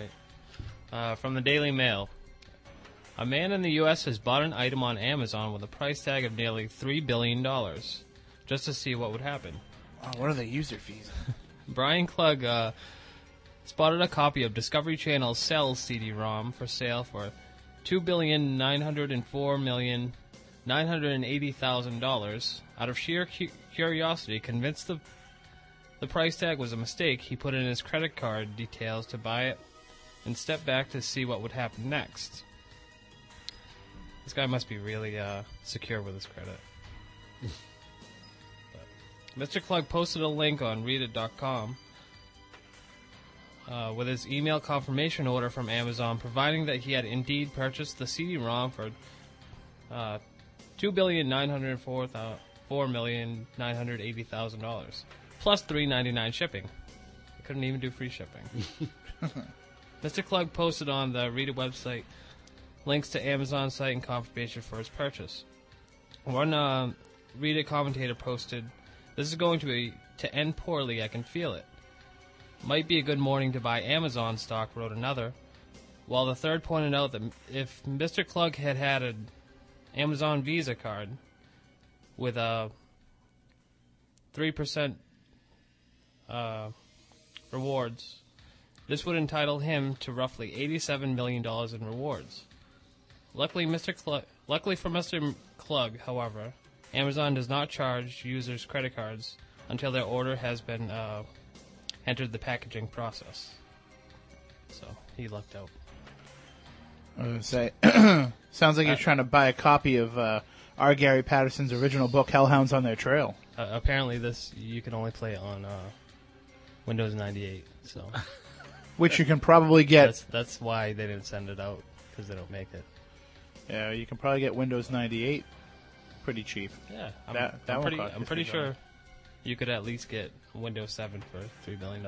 right. From the Daily Mail. A man in the U.S. has bought an item on Amazon with a price tag of nearly $3 billion, just to see what would happen. Wow, what are the user fees? Brian Klug spotted a copy of Discovery Channel's Cell CD-ROM for sale for $2,904,980,000. Out of sheer curiosity, convinced the price tag was a mistake, he put in his credit card details to buy it and stepped back to see what would happen next. This guy must be really secure with his credit. Mr. Klug posted a link on readit.com with his email confirmation order from Amazon, providing that he had indeed purchased the CD-ROM for $2,904,980,000 plus $3.99 shipping. I couldn't even do free shipping. Mr. Klug posted on the Readit website links to Amazon site and confirmation for his purchase. One Reddit commentator posted, "This is going to end poorly, I can feel it. Might be a good morning to buy Amazon stock," wrote another, while the third pointed out that if Mr. Klug had had an Amazon Visa card with a 3% rewards, this would entitle him to roughly $87 million in rewards. Luckily for Mr. Klug, however, Amazon does not charge users credit cards until their order has been entered the packaging process. So he lucked out. I was going to say, sounds like you're trying to buy a copy of R. Gary Patterson's original book, Hellhounds on Their Trail. Apparently, this you can only play on Windows 98. So, which you can probably get. That's why they didn't send it out, because they don't make it. Yeah, you can probably get Windows 98 pretty cheap. Yeah, I'm pretty sure you could at least get Windows 7 for $3 billion.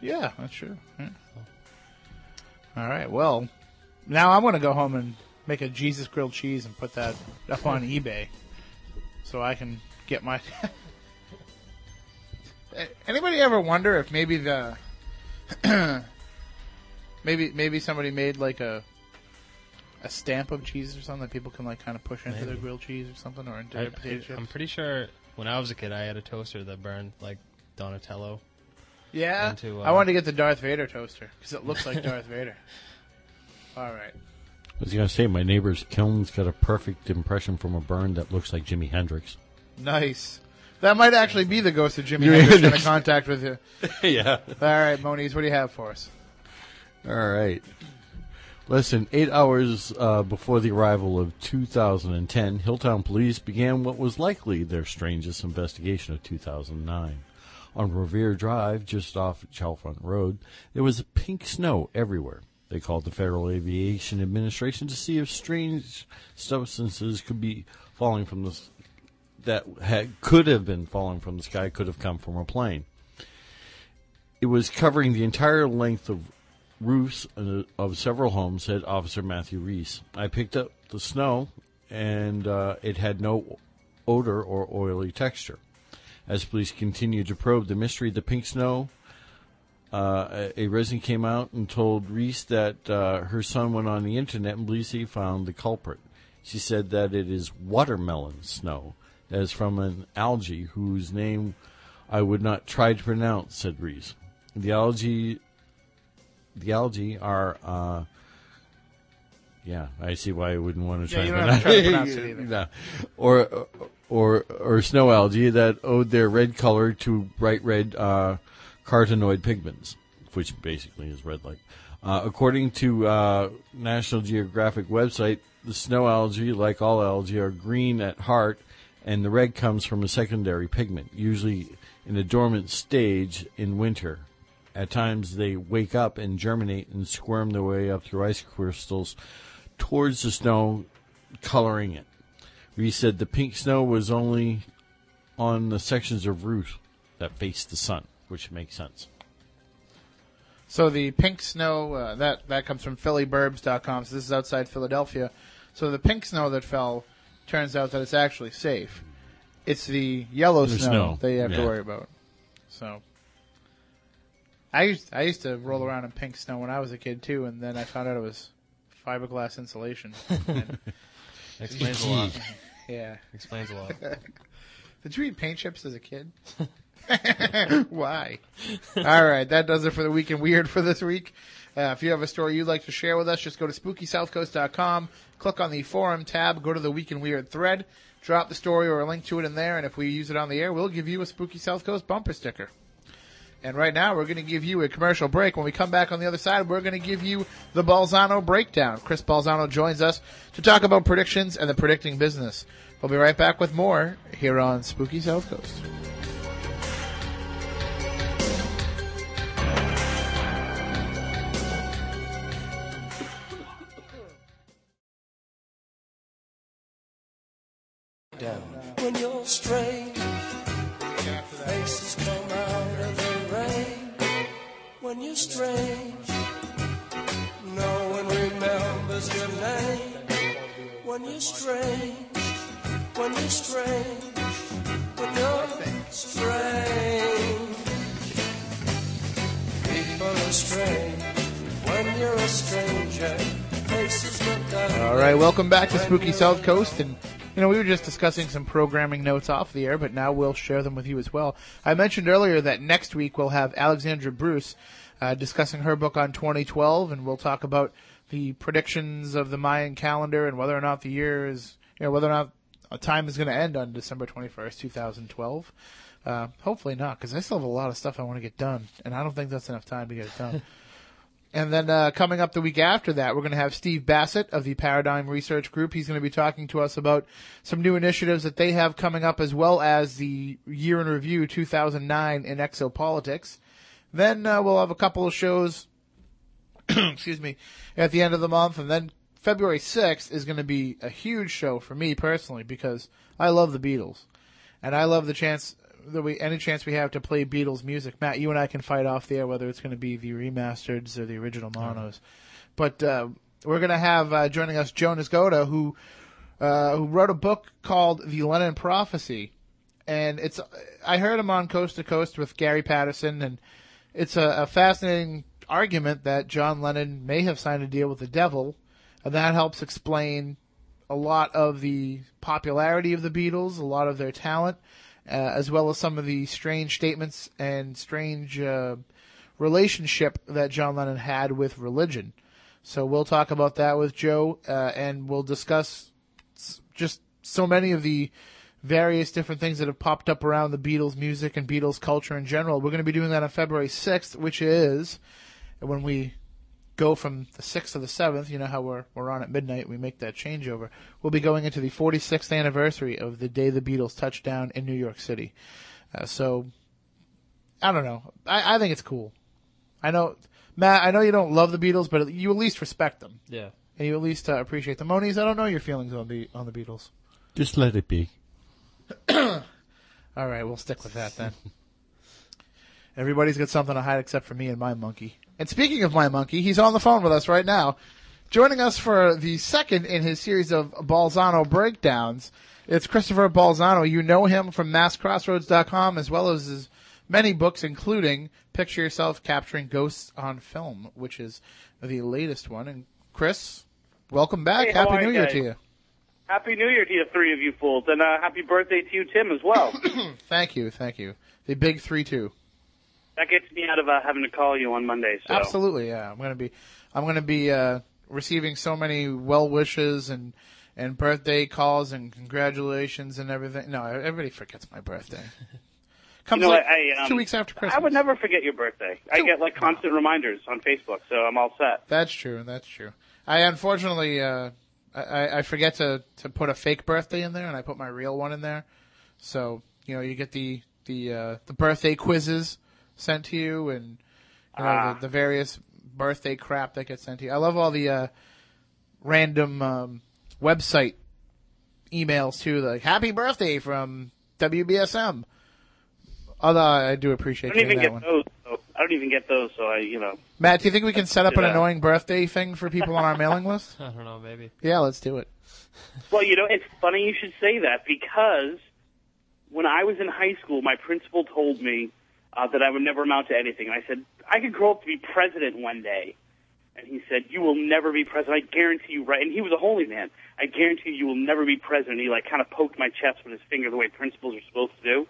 Yeah, that's true. Yeah. All right, well, now I'm going to go home and make a Jesus grilled cheese and put that up on eBay so I can get my... Anybody ever wonder if maybe maybe somebody made like a stamp of cheese or something that people can like kind of push into their grilled cheese or something, or into their potato chips? I'm pretty sure when I was a kid I had a toaster that burned like Donatello. Yeah, I wanted to get the Darth Vader toaster because it looks like Darth Vader. All right. I was gonna say my neighbor's kiln's got a perfect impression from a burn that looks like Jimi Hendrix. Nice. That might actually be the ghost of Jimi Hendrix in contact with you. Yeah. All right, Moniz, what do you have for us? All right. Less than 8 hours before the arrival of 2010, Hilltown Police began what was likely their strangest investigation of 2009. On Revere Drive, just off Chalfont Road, there was pink snow everywhere. They called the Federal Aviation Administration to see if strange substances could be falling from the sky, could have come from a plane. It was covering the entire length of roofs of several homes, said Officer Matthew Reese. I picked up the snow, and it had no odor or oily texture. As police continued to probe the mystery of the pink snow, a resident came out and told Reese that her son went on the internet and believes he found the culprit. She said that it is watermelon snow. That is from an algae whose name I would not try to pronounce, said Reese. The algae the algae are. Yeah, I see why I wouldn't want to try to pronounce it either. No. Or snow algae that owed their red color to bright red carotenoid pigments, which basically is red light. According to National Geographic website, the snow algae, like all algae, are green at heart, and the red comes from a secondary pigment, usually in a dormant stage in winter. At times, they wake up and germinate and squirm their way up through ice crystals towards the snow, coloring it. We said the pink snow was only on the sections of root that faced the sun, which makes sense. So the pink snow, that comes from PhillyBurbs.com, so this is outside Philadelphia. So the pink snow that fell, turns out that it's actually safe. It's the yellow snow that you have to worry about. So I used to roll around in pink snow when I was a kid, too, and then I found out it was fiberglass insulation. Explains a lot. Yeah. Explains a lot. Did you eat paint chips as a kid? Why? All right, that does it for the Week in Weird for this week. If you have a story you'd like to share with us, just go to SpookySouthCoast.com, click on the Forum tab, go to the Week in Weird thread, drop the story or a link to it in there, and if we use it on the air, we'll give you a Spooky South Coast bumper sticker. And right now, we're going to give you a commercial break. When we come back on the other side, we're going to give you the Balzano Breakdown. Chris Balzano joins us to talk about predictions and the predicting business. We'll be right back with more here on Spooky South Coast. Down. When you're straight, faces come out of the rain. When you're strange, no one remembers your name. When you're strange, when you're strange, when you're strange. People are strange when you're a stranger. Faces look down. All right, welcome back to Spooky South Coast. And you know, we were just discussing some programming notes off the air, but now we'll share them with you as well. I mentioned earlier that next week we'll have Alexandra Bruce discussing her book on 2012, and we'll talk about the predictions of the Mayan calendar and whether or not the year is, you know, whether or not a time is going to end on December 21st, 2012. Hopefully not, because I still have a lot of stuff I want to get done, and I don't think that's enough time to get it done. And then coming up the week after that, we're going to have Steve Bassett of the Paradigm Research Group. He's going to be talking to us about some new initiatives that they have coming up, as well as the Year in Review 2009 in Exopolitics. Then we'll have a couple of shows excuse me, at the end of the month. And then February 6th is going to be a huge show for me personally, because I love the Beatles. And I love the chance that any chance we have to play Beatles music. Matt, you and I can fight off the air whether it's going to be the remasters or the original monos. Right. But we're going to have joining us Jonas Goda, who wrote a book called The Lennon Prophecy. And it's I heard him on Coast to Coast with Gary Patterson, and it's a fascinating argument that John Lennon may have signed a deal with the devil, and that helps explain a lot of the popularity of the Beatles, a lot of their talent, as well as some of the strange statements and strange relationship that John Lennon had with religion. So we'll talk about that with Joe, and we'll discuss just so many of the various different things that have popped up around the Beatles music and Beatles culture in general. We're going to be doing that on February 6th, which is when we go from the 6th to the 7th. You know how we're on at midnight. We make that changeover. We'll be going into the 46th anniversary of the day the Beatles touched down in New York City. So, I don't know. I think it's cool. I know, Matt, I know you don't love the Beatles, but you at least respect them. Yeah. And you at least appreciate them. Moniz, I don't know your feelings on the Beatles. Just let it be. All right, we'll stick with that then. Everybody's got something to hide except for me and my monkey. And speaking of my monkey, he's on the phone with us right now. Joining us for the second in his series of Balzano breakdowns, it's Christopher Balzano. You know him from masscrossroads.com, as well as his many books, including Picture Yourself Capturing Ghosts on Film, which is the latest one. And Chris, welcome back. Hey, Happy New Year to you. Happy New Year to you, three of you fools. And happy birthday to you, Tim, as well. Thank you. The big 3-2. That gets me out of having to call you on Monday. So. Absolutely, yeah. I'm going to be receiving so many well wishes and birthday calls and congratulations and everything. No, everybody forgets my birthday. Comes like 2 weeks after Christmas. I would never forget your birthday. I get like constant reminders on Facebook, so I'm all set. That's true. I unfortunately I forget to put a fake birthday in there, and I put my real one in there. So you get the birthday quizzes sent to you, and the various birthday crap that gets sent to you. I love all the random website emails too, like "Happy Birthday" from WBSM. Although I do appreciate that one. I don't even get those, so I. Matt, do you think we can set up an annoying birthday thing for people on our mailing list? I don't know, maybe. Yeah, let's do it. Well, it's funny you should say that, because when I was in high school, my principal told me that I would never amount to anything. And I said, I could grow up to be president one day. And he said, you will never be president. I guarantee you, right? And he was a holy man. I guarantee you will never be president. And he, kind of poked my chest with his finger the way principals are supposed to do.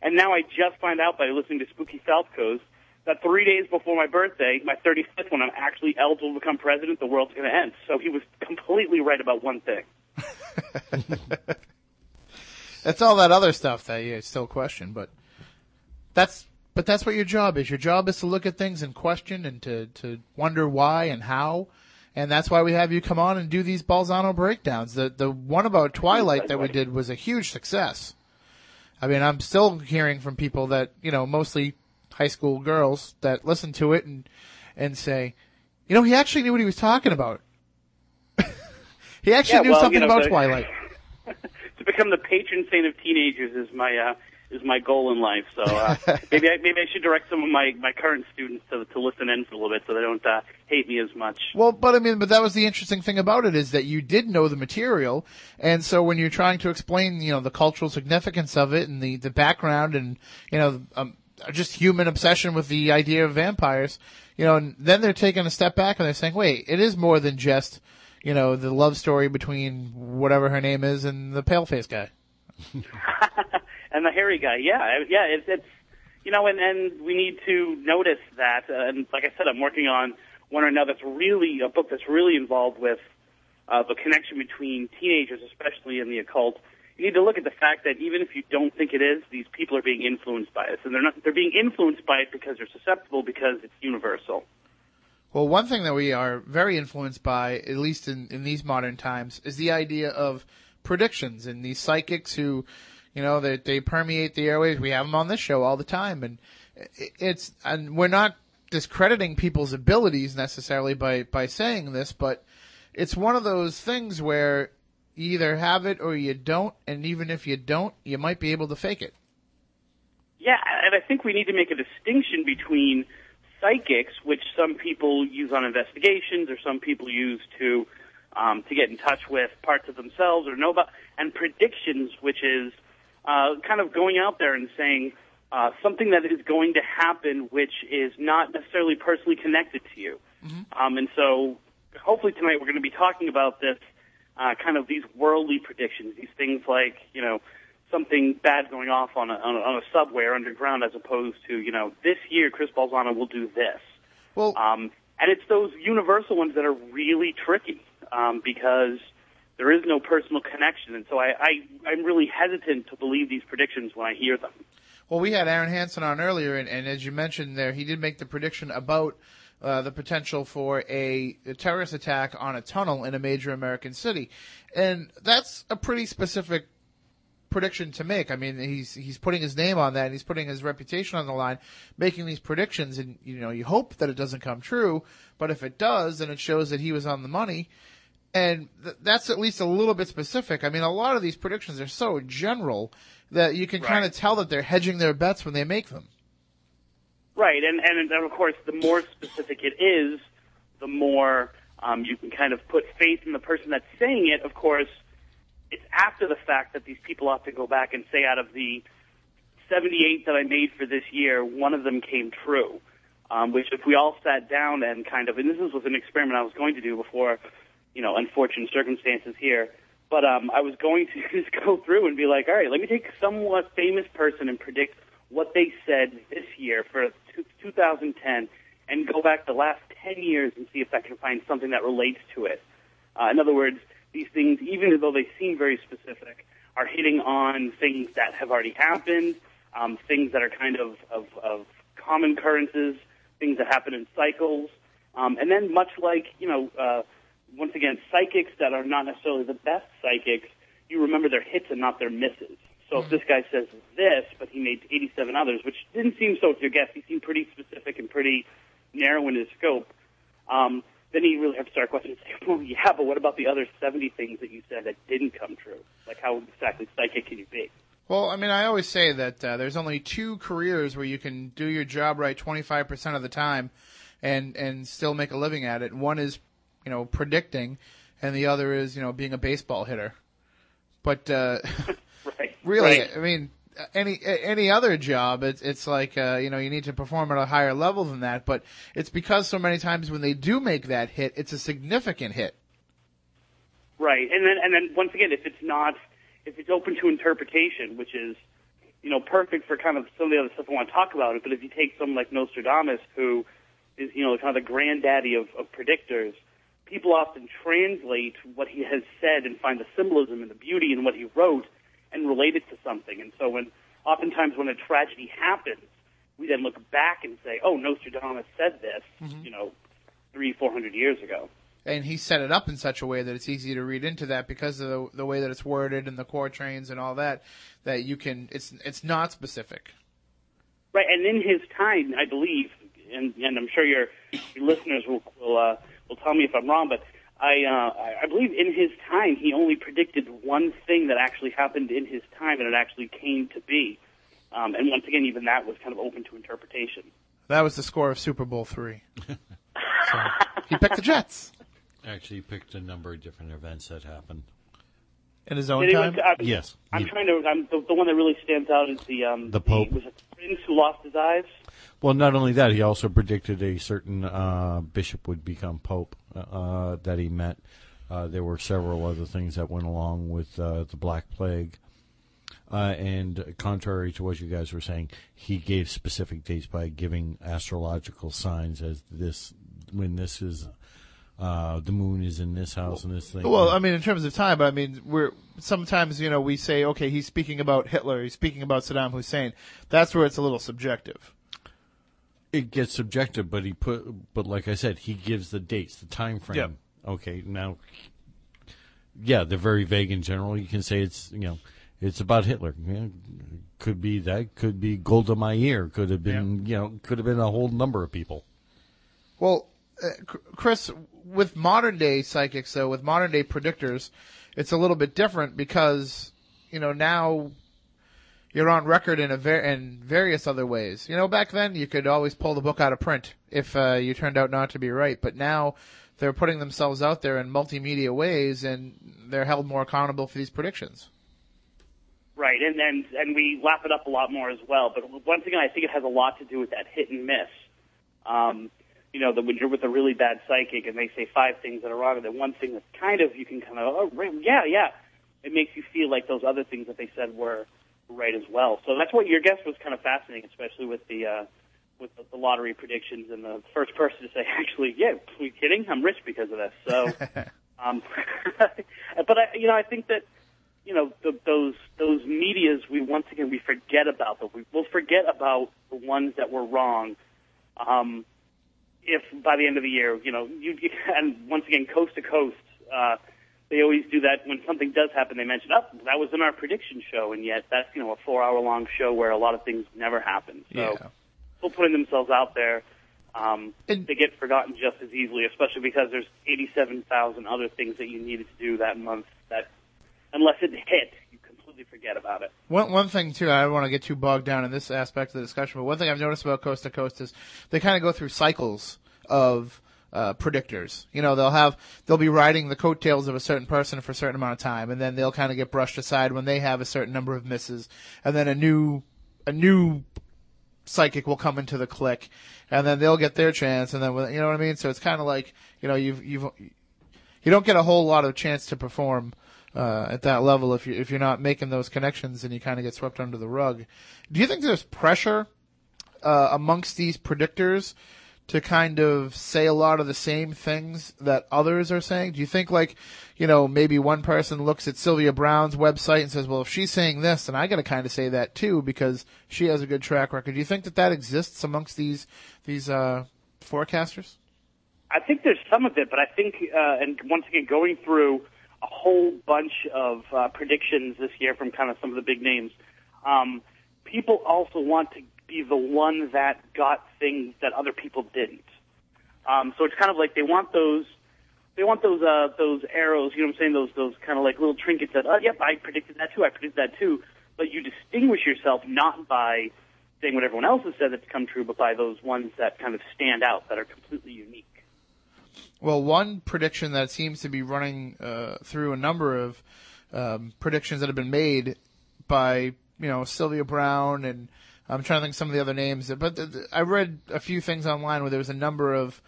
And now I just find out by listening to Spooky South Coast that 3 days before my birthday, my 35th, when I'm actually eligible to become president, the world's going to end. So he was completely right about one thing. That's all that other stuff that you still question, but that's what your job is. Your job is to look at things and question and to wonder why and how, and that's why we have you come on and do these Bolzano breakdowns. The one about Twilight that we did was a huge success. I mean, I'm still hearing from people that, mostly high school girls that listen to it and say, he actually knew what he was talking about. He actually knew something about Twilight. To become the patron saint of teenagers is my goal in life. So maybe I should direct some of my current students to listen in for a little bit so they don't hate me as much. Well, but that was the interesting thing about it, is that you did know the material, and so when you're trying to explain, the cultural significance of it and the background and just human obsession with the idea of vampires, and then they're taking a step back and they're saying, wait, it is more than just the love story between whatever her name is and the pale-face guy. And the hairy guy, yeah. It's and we need to notice that. And like I said, I'm working on one or another. It's really a book that's really involved with the connection between teenagers, especially in the occult. You need to look at the fact that even if you don't think it is, these people are being influenced by it, and they're being influenced by it because they're susceptible, because it's universal. Well, one thing that we are very influenced by, at least in these modern times, is the idea of predictions and these psychics who, they permeate the airwaves. We have them on this show all the time, and and we're not discrediting people's abilities necessarily by saying this, but it's one of those things where you either have it or you don't, and even if you don't, you might be able to fake it. Yeah, and I think we need to make a distinction between psychics, which some people use on investigations, or some people use to get in touch with parts of themselves or know about, and predictions, which is kind of going out there and saying something that is going to happen, which is not necessarily personally connected to you. Mm-hmm. And so hopefully tonight we're going to be talking about this, kind of these worldly predictions, these things like, something bad going off on a subway or underground, as opposed to, this year Chris Bolzano will do this. Well, and it's those universal ones that are really tricky, because there is no personal connection. And so I'm really hesitant to believe these predictions when I hear them. Well, we had Aaron Hansen on earlier, and as you mentioned there, he did make the prediction about the potential for a terrorist attack on a tunnel in a major American city. And that's a pretty specific prediction to make. I mean, he's putting his name on that, and he's putting his reputation on the line, making these predictions, and you hope that it doesn't come true, but if it does, then it shows that he was on the money, and that's at least a little bit specific. I mean, a lot of these predictions are so general that you can kind of tell that they're hedging their bets when they make them. Right, and of course, the more specific it is, the more you can kind of put faith in the person that's saying it. Of course, it's after the fact that these people have to go back and say, out of the 78 that I made for this year, one of them came true, which if we all sat down and and this was an experiment I was going to do before, unfortunate circumstances here, but I was going to just go through and be like, all right, let me take somewhat famous person and predict what they said this year for 2010 and go back the last 10 years and see if I can find something that relates to it. In other words, these things, even though they seem very specific, are hitting on things that have already happened, things that are kind of common occurrences, things that happen in cycles, and then much like, once again, psychics that are not necessarily the best psychics, you remember their hits and not their misses. So if this guy says this, but he made 87 others, which didn't seem so to your guess, he seemed pretty specific and pretty narrow in his scope, then you really have to start questioning, well, yeah, but what about the other 70 things that you said that didn't come true? Like, how exactly psychic can you be? Well, I mean, I always say that there's only two careers where you can do your job right 25% of the time and still make a living at it. One is, predicting, and the other is, being a baseball hitter. But really, right. I mean, any other job, it's like, you need to perform at a higher level than that. But it's because so many times when they do make that hit, it's a significant hit. Right. And then once again, if it's open to interpretation, which is, perfect for kind of some of the other stuff I want to talk about it. But if you take someone like Nostradamus, who is, kind of the granddaddy of predictors, people often translate what he has said and find the symbolism and the beauty in what he wrote and relate it to something. And so oftentimes when a tragedy happens, we then look back and say, oh, Nostradamus said this, 300-400 years ago. And he set it up in such a way that it's easy to read into that because of the way that it's worded and the quatrains and all that, that you can, it's not specific. Right, and in his time, I believe, and I'm sure your listeners will tell me if I'm wrong, but I believe in his time he only predicted one thing that actually happened in his time and it actually came to be. And once again, even that was kind of open to interpretation. That was the score of Super Bowl III. So he picked the Jets. Actually, he picked a number of different events that happened. In his own time? Yes. The one that really stands out is the Pope. Was it the prince who lost his eyes? Well, not only that, he also predicted a certain bishop would become Pope that he met. There were several other things that went along with the Black Plague. And contrary to what you guys were saying, he gave specific dates by giving astrological signs as this, when this is... the moon is in this house and this thing. Well, I mean, in terms of time, I mean, we say, okay, he's speaking about Hitler, he's speaking about Saddam Hussein. That's where it's a little subjective. It gets subjective, but like I said, he gives the dates, the time frame. Yep. Okay, now, yeah, they're very vague in general. You can say it's, it's about Hitler. Could be that, could be Golda Meir, could have been, could have been a whole number of people. Well, Chris, with modern-day psychics, though, with modern-day predictors, it's a little bit different because, now you're on record in various other ways. Back then you could always pull the book out of print if you turned out not to be right. But now they're putting themselves out there in multimedia ways, and they're held more accountable for these predictions. Right, and we lap it up a lot more as well. But once again, I think it has a lot to do with that hit and miss. When you're with a really bad psychic and they say 5 things that are wrong, and then one thing that's it makes you feel like those other things that they said were right as well. So that's what your guess was kind of fascinating, especially with the lottery predictions and the first person to say, actually, yeah, are you kidding? I'm rich because of this. So, but I think that those medias we forget about them. We'll forget about the ones that were wrong. If by the end of the year, and once again, Coast to Coast, they always do that. When something does happen, they mention, that was in our prediction show, and yet that's, a 4-hour-long show where a lot of things never happen. So People putting themselves out there, they get forgotten just as easily, especially because there's 87,000 other things that you needed to do that month that, unless it hit, you completely forget about it. One thing, too, I don't want to get too bogged down in this aspect of the discussion, but one thing I've noticed about Coast to Coast is they kind of go through cycles of predictors. They'll be riding the coattails of a certain person for a certain amount of time, and then they'll kind of get brushed aside when they have a certain number of misses, and then a new psychic will come into the clique, and then they'll get their chance, and then you know what I mean. So it's kind of like you don't get a whole lot of chance to perform at that level if you're not making those connections, and you kind of get swept under the rug. Do you think there's pressure amongst these predictors to kind of say a lot of the same things that others are saying? Do you think, like, you know, maybe one person looks at Sylvia Browne's website and says, well, if she's saying this, then I got to kind of say that too because she has a good track record. Do you think that exists amongst these forecasters? I think there's some of it, but I think, and once again, going through a whole bunch of predictions this year from kind of some of the big names, people also want to be the one that got things that other people didn't. So it's kind of like they want those arrows, you know what I'm saying? Those kind of like little trinkets that, oh, yep, I predicted that too. But you distinguish yourself not by saying what everyone else has said that's come true, but by those ones that kind of stand out, that are completely unique. Well, one prediction that seems to be running through a number of predictions that have been made by, you know, Sylvia Browne, and I'm trying to think of some of the other names, but I read a few things online where there was a number of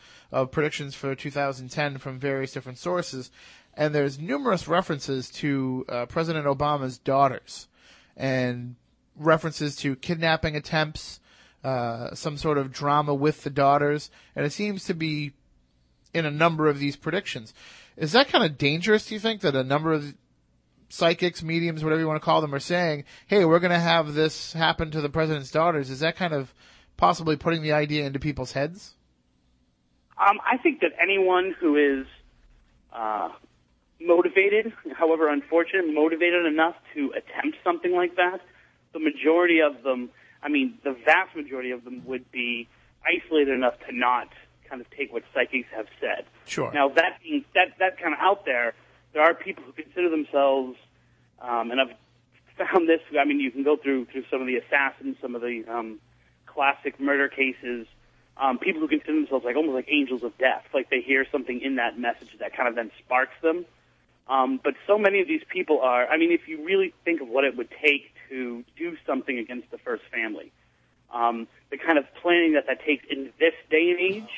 predictions for 2010 from various different sources, and there's numerous references to President Obama's daughters and references to kidnapping attempts, some sort of drama with the daughters, and it seems to be in a number of these predictions. Is that kind of dangerous, do you think, that a number of psychics, mediums, whatever you want to call them, are saying, hey, we're going to have this happen to the president's daughters? Is that kind of possibly putting the idea into people's heads? I think that anyone who is motivated, however unfortunate, motivated enough to attempt something like that, the majority of them, I mean, the vast majority of them would be isolated enough to not kind of take what psychics have said. Sure. Now, that being, that kind of out there, there are people who consider themselves, and I've found this, I mean, you can go through some of the assassins, some of the classic murder cases, people who consider themselves like almost like angels of death, like they hear something in that message that kind of then sparks them. But so many of these people are, I mean, if you really think of what it would take to do something against the first family, the kind of planning that takes in this day and age,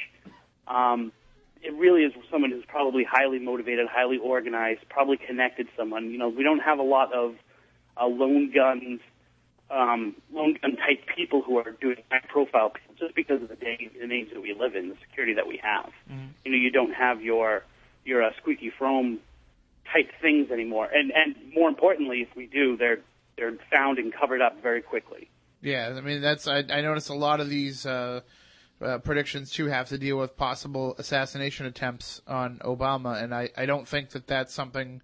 it really is someone who's probably highly motivated, highly organized, probably connected someone. You know, we don't have a lot of lone gun type people who are doing high profile people just because of the day and age that we live in, the security that we have. Mm-hmm. You know, you don't have your squeaky from type things anymore, and more importantly, if we do, they're found and covered up very quickly. Yeah, I mean that's I noticed a lot of these. Predictions, too, have to deal with possible assassination attempts on Obama, and I don't think that's something,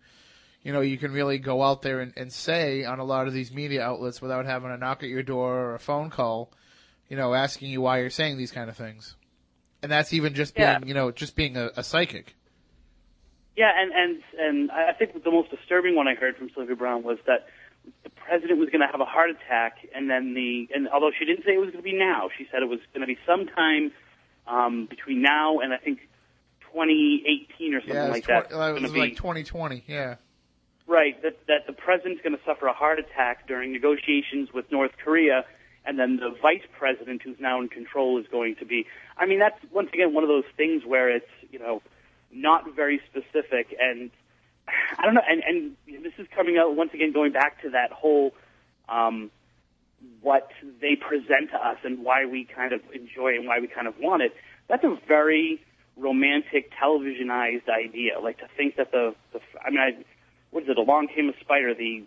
you know, you can really go out there and say on a lot of these media outlets without having a knock at your door or a phone call, you know, asking you why you're saying these kind of things. And that's even just being, you know, just being a psychic. Yeah, and I think the most disturbing one I heard from Sylvia Browne was that the president was going to have a heart attack, and although she didn't say it was going to be now, she said it was going to be sometime between now and I think 2018 or something like that. It was like 2020, yeah. Right, that the president's going to suffer a heart attack during negotiations with North Korea, and then the vice president, who's now in control, is going to be. I mean, that's once again one of those things where it's, you know, not very specific, and I don't know, and this is coming out, once again, going back to that whole what they present to us and why we kind of enjoy and why we kind of want it. That's a very romantic, televisionized idea, like to think that Along Came a Spider, the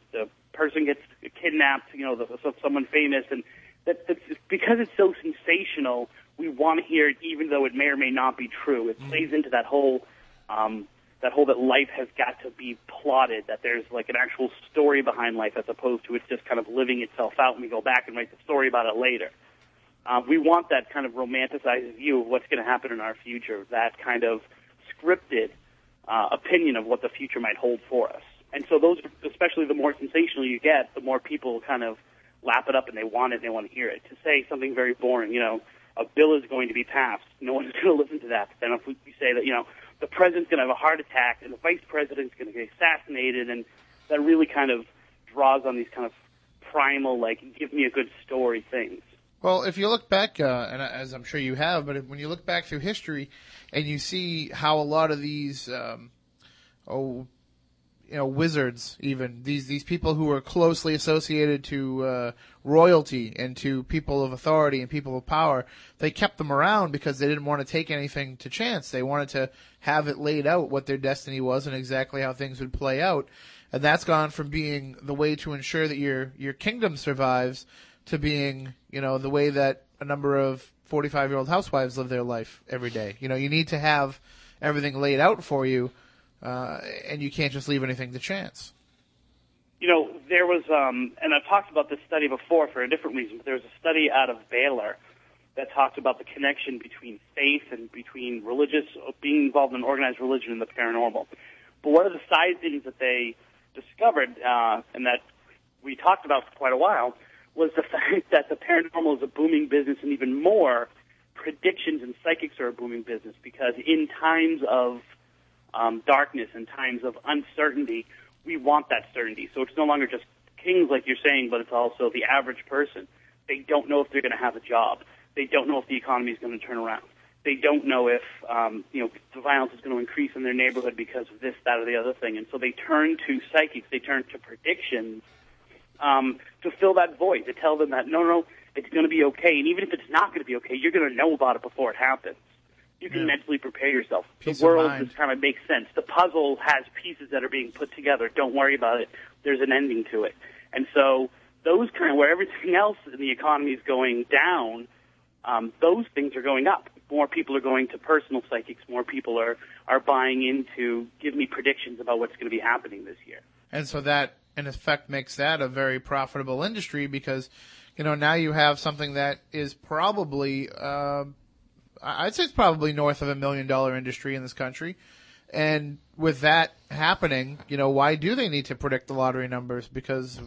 person gets kidnapped, you know, someone famous, and that's because it's so sensational, we want to hear it even though it may or may not be true. It plays into that whole... that life has got to be plotted, that there's like an actual story behind life as opposed to it's just kind of living itself out and we go back and write the story about it later. We want that kind of romanticized view of what's going to happen in our future, that kind of scripted opinion of what the future might hold for us. And so those, especially the more sensational you get, the more people kind of lap it up and they want it and they want to hear it. To say something very boring, you know, a bill is going to be passed, no one's going to listen to that. But then if we say that, you know, the president's going to have a heart attack, and the vice president's going to get assassinated, and that really kind of draws on these kind of primal, like, give me a good story things. Well, if you look back, and as I'm sure you have, but when you look back through history and you see how a lot of these wizards, even these people who are closely associated to royalty and to people of authority and people of power, they kept them around because they didn't want to take anything to chance. They wanted to have it laid out what their destiny was and exactly how things would play out. And that's gone from being the way to ensure that your kingdom survives to being, the way that a number of 45-year-old housewives live their life every day. You need to have everything laid out for you. And you can't just leave anything to chance. There was, and I've talked about this study before for a different reason, but there was a study out of Baylor that talked about the connection between faith and between being involved in organized religion and the paranormal. But one of the side things that they discovered, and that we talked about for quite a while, was the fact that the paranormal is a booming business, and even more, predictions and psychics are a booming business, because in times of darkness and times of uncertainty, we want that certainty. So it's no longer just kings, like you're saying, but it's also the average person. They don't know if they're going to have a job. They don't know if the economy is going to turn around. They don't know if the violence is going to increase in their neighborhood because of this, that, or the other thing. And so they turn to psychics. They turn to predictions to fill that void, to tell them that, no, it's going to be okay. And even if it's not going to be okay, you're going to know about it before it happens. You can mentally prepare yourself. Peace the world just kind of makes sense. The puzzle has pieces that are being put together. Don't worry about it. There's an ending to it. And so those kind of, where everything else in the economy is going down, those things are going up. More people are going to personal psychics. More people are buying into, give me predictions about what's going to be happening this year. And so that, in effect, makes that a very profitable industry because, now you have something that is probably I'd say it's probably north of $1 million industry in this country. And with that happening, why do they need to predict the lottery numbers? Because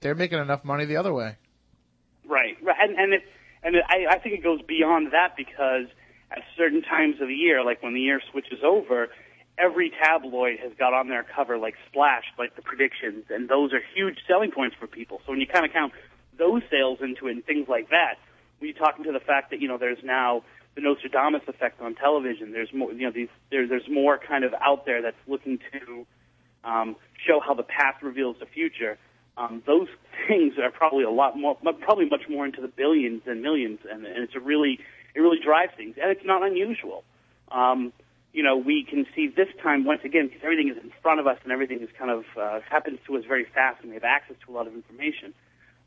they're making enough money the other way. Right. And I think it goes beyond that, because at certain times of the year, like when the year switches over, every tabloid has got on their cover like Splash, like the predictions, and those are huge selling points for people. So when you kind of count those sales into it and things like that, when you're talking to the fact that, there's now the Nostradamus effect on television. There's more, there's more kind of out there that's looking to show how the past reveals the future. Those things are probably much more into the billions than millions, and it really drives things, and it's not unusual. We can see this time once again because everything is in front of us and everything is kind of happens to us very fast, and we have access to a lot of information.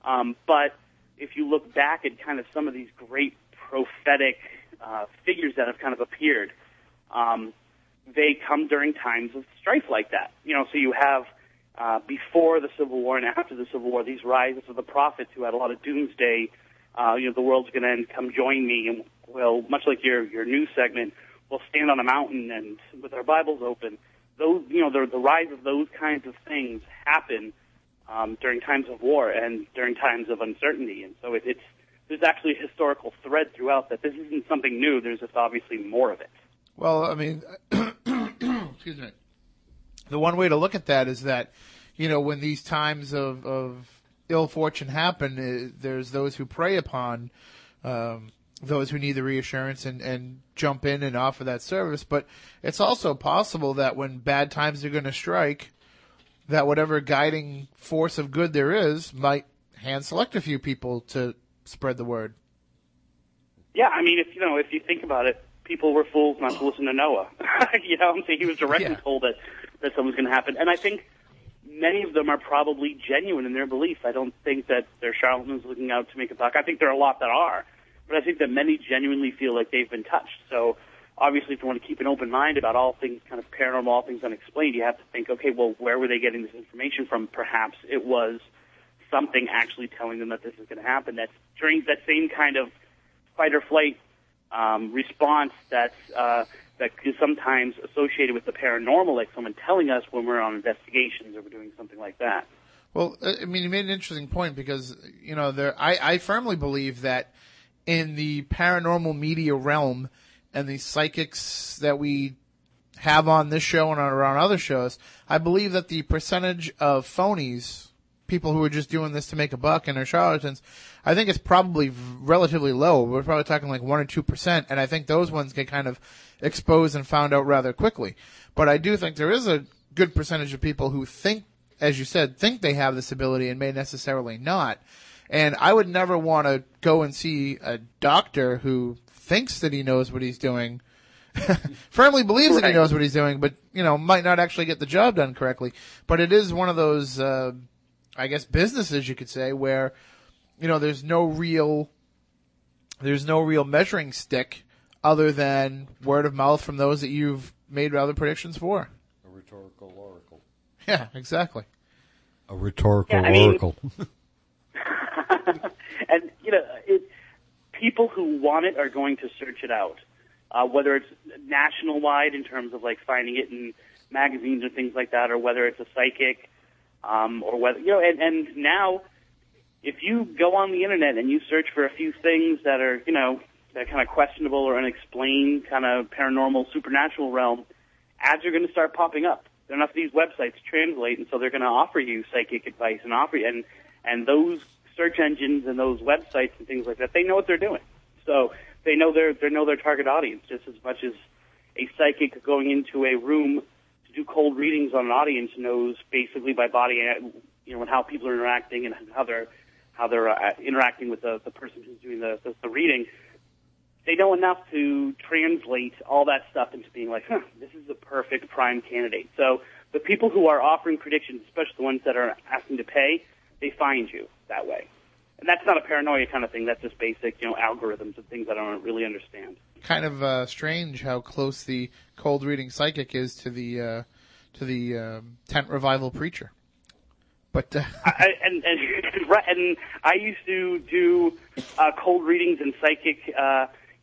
But if you look back at kind of some of these great prophetic figures that have kind of appeared, they come during times of strife like that. So you have before the Civil War and after the Civil War, these rises of the prophets who had a lot of doomsday, the world's going to end, come join me, and we'll, much like your news segment, we'll stand on a mountain and with our Bibles open. Those, the rise of those kinds of things happen during times of war and during times of uncertainty, and so it's there's actually a historical thread throughout that. This isn't something new. There's just obviously more of it. Well, I mean, excuse me. The one way to look at that is that, when these times of ill fortune happen, there's those who prey upon those who need the reassurance and jump in and offer that service. But it's also possible that when bad times are going to strike, that whatever guiding force of good there is might hand select a few people to spread the word. Yeah, I mean, if you think about it, people were fools not to listen to Noah. I'm saying he was directly told that something's going to happen. And I think many of them are probably genuine in their belief. I don't think that they're charlatans looking out to make a buck. I think there are a lot that are. But I think that many genuinely feel like they've been touched. So obviously if you want to keep an open mind about all things kind of paranormal, all things unexplained, you have to think, okay, well, where were they getting this information from? Perhaps it was something actually telling them that this is going to happen. That's during that same kind of fight or flight response that is sometimes associated with the paranormal, like someone telling us when we're on investigations or we're doing something like that. Well, I mean, you made an interesting point because I firmly believe that in the paranormal media realm and the psychics that we have on this show and on other shows, I believe that the percentage of phonies, people who are just doing this to make a buck and are charlatans, I think it's probably relatively low. We're probably talking like 1 or 2%, and I think those ones get kind of exposed and found out rather quickly. But I do think there is a good percentage of people who think, as you said, think they have this ability and may necessarily not. And I would never want to go and see a doctor who thinks that he knows what he's doing, firmly believes that he knows what he's doing, but, you know, might not actually get the job done correctly. But it is one of those, I guess, businesses, you could say, where, you know, there's no real measuring stick other than word of mouth from those that you've made other predictions for. A rhetorical oracle. Yeah, exactly. A rhetorical oracle. And, you know, people who want it are going to search it out, whether it's national-wide in terms of, like, finding it in magazines or things like that, or whether it's a psychic, or whether, you know, and now if you go on the Internet and you search for a few things that are, you know, that kind of questionable or unexplained kind of paranormal, supernatural realm, ads are going to start popping up. Enough of these websites translate, and so they're going to offer you psychic advice and offer you, and those search engines and those websites and things like that, they know what they're doing. So they know their target audience just as much as a psychic going into a room to do cold readings on an audience knows basically by body, you know, and how people are interacting and how they're interacting with the person who's doing the reading. They know enough to translate all that stuff into being like, this is the perfect prime candidate. So the people who are offering predictions, especially the ones that are asking to pay, they find you that way. And that's not a paranoia kind of thing. That's just basic, you know, algorithms and things I don't really understand. Kind of strange how close the cold reading psychic is to the tent revival preacher. But and I used to do cold readings and psychic, you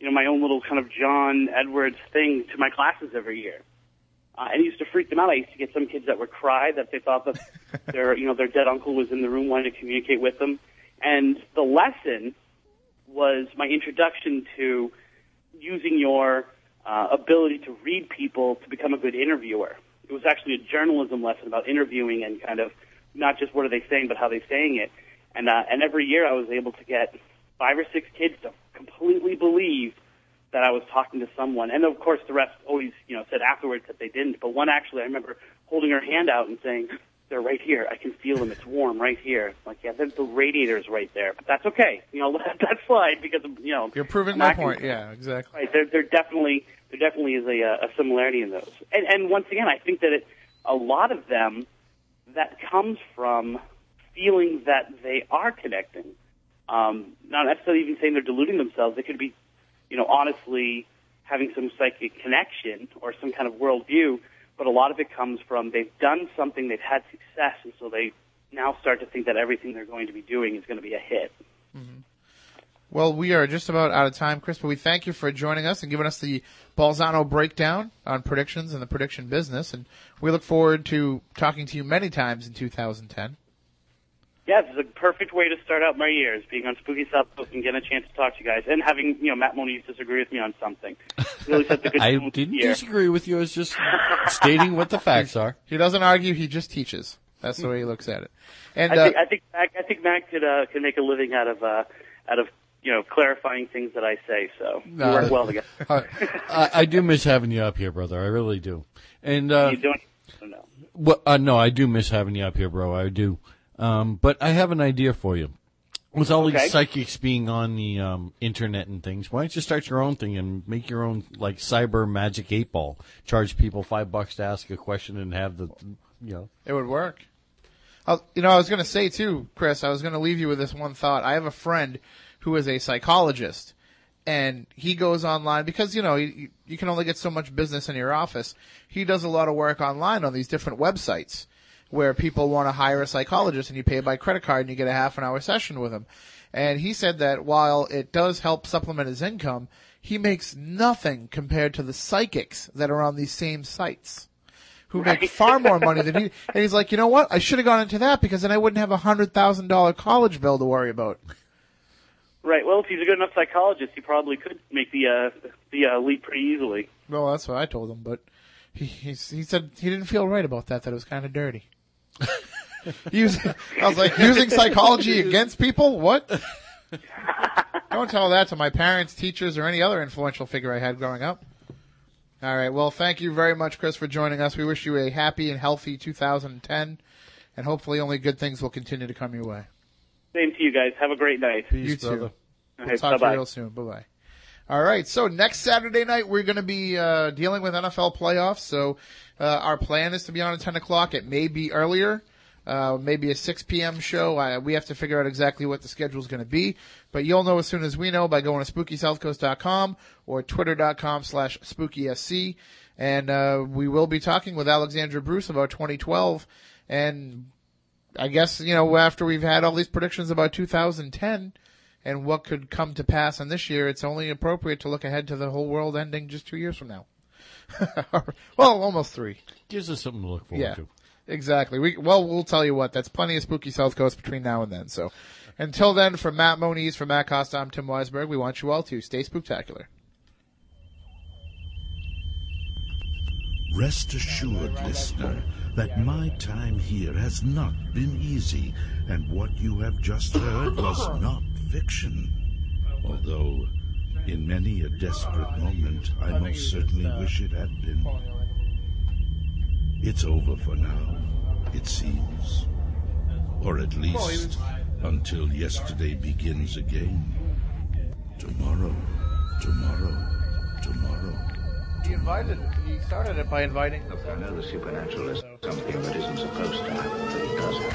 know, my own little kind of John Edwards thing to my classes every year. And it used to freak them out. I used to get some kids that would cry that they thought that their dead uncle was in the room wanting to communicate with them. And the lesson was my introduction to using your ability to read people to become a good interviewer. It was actually a journalism lesson about interviewing and kind of not just what are they saying, but how they're saying it. And every year I was able to get 5 or 6 kids to completely believe that I was talking to someone. And, of course, the rest always, you know, said afterwards that they didn't. But one actually, I remember holding her hand out and saying, they're right here. I can feel them. It's warm right here. I'm like, yeah, the radiator's right there. But that's okay. You know, let that slide because, you know. You're proving my point. Yeah, exactly. Right. There definitely is a similarity in those. And once again, I think that a lot of them, that comes from feeling that they are connecting. Not necessarily even saying they're deluding themselves. They could be, you know, honestly having some psychic connection or some kind of worldview, but a lot of it comes from they've done something, they've had success, and so they now start to think that everything they're going to be doing is going to be a hit. Mm-hmm. Well, we are just about out of time, Chris, but we thank you for joining us and giving us the Bolzano breakdown on predictions and the prediction business, and we look forward to talking to you many times in 2010. Yeah, this is a perfect way to start out my years, being on Spooky South Coast and getting a chance to talk to you guys, and having, you know, Matt Moniz disagree with me on something. Really set the good I didn't disagree with you. I was just stating what the facts are. He doesn't argue. He just teaches. That's the way he looks at it. And I think Matt could make a living out of you know, clarifying things that I say. So we work well together. I do miss having you up here, brother. I really do. And you doing? No. Well, no, I do miss having you up here, bro. I do. But I have an idea for you. With all these psychics being on the internet and things, why don't you start your own thing and make your own, like, cyber magic 8-ball? Charge people $5 to ask a question and have the, you know. It would work. I was going to say, too, Chris, I was going to leave you with this one thought. I have a friend who is a psychologist, and he goes online because, you know, you can only get so much business in your office. He does a lot of work online on these different websites where people want to hire a psychologist and you pay by credit card and you get a half an hour session with him. And he said that while it does help supplement his income, he makes nothing compared to the psychics that are on these same sites who make far more money than he. And he's like, you know what? I should have gone into that because then I wouldn't have a $100,000 college bill to worry about. Right. Well, if he's a good enough psychologist, he probably could make the leap pretty easily. Well, that's what I told him, but he said he didn't feel right about that, that it was kind of dirty. I was like, using psychology against people? What? Don't tell that to my parents, teachers, or any other influential figure I had growing up. All right. Well, thank you very much, Chris, for joining us. We wish you a happy and healthy 2010, and hopefully only good things will continue to come your way. Same to you guys. Have a great night. Peace, you too. Brother. We'll talk to you real soon. Bye-bye. All right, so next Saturday night we're going to be dealing with NFL playoffs. So our plan is to be on at 10 o'clock. It may be earlier, maybe a 6 p.m. show. We have to figure out exactly what the schedule is going to be. But you'll know as soon as we know by going to SpookySouthCoast.com or Twitter.com/SpookySC. And we will be talking with Alexandra Bruce about 2012. And I guess, you know, after we've had all these predictions about 2010 – and what could come to pass in this year, it's only appropriate to look ahead to the whole world ending just 2 years from now. Well, almost 3. Gives us something to look forward to. Exactly. We'll tell you what, that's plenty of Spooky South Coast between now and then. So until then, from Matt Moniz, from Matt Costa, I'm Tim Weisberg. We want you all to stay spooktacular. Rest assured, listener, that my time here has not been easy, and what you have just heard was not fiction, although in many a desperate moment I most certainly wish it had been. It's over for now, it seems, or at least until yesterday begins again. Tomorrow. He started it by inviting. Look, I know the supernatural is something that isn't supposed to happen, but it does.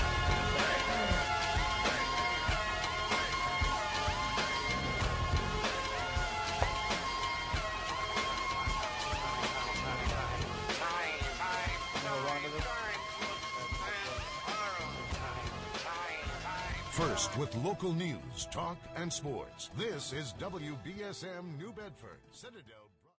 With local news, talk, and sports. This is WBSM New Bedford, Citadel.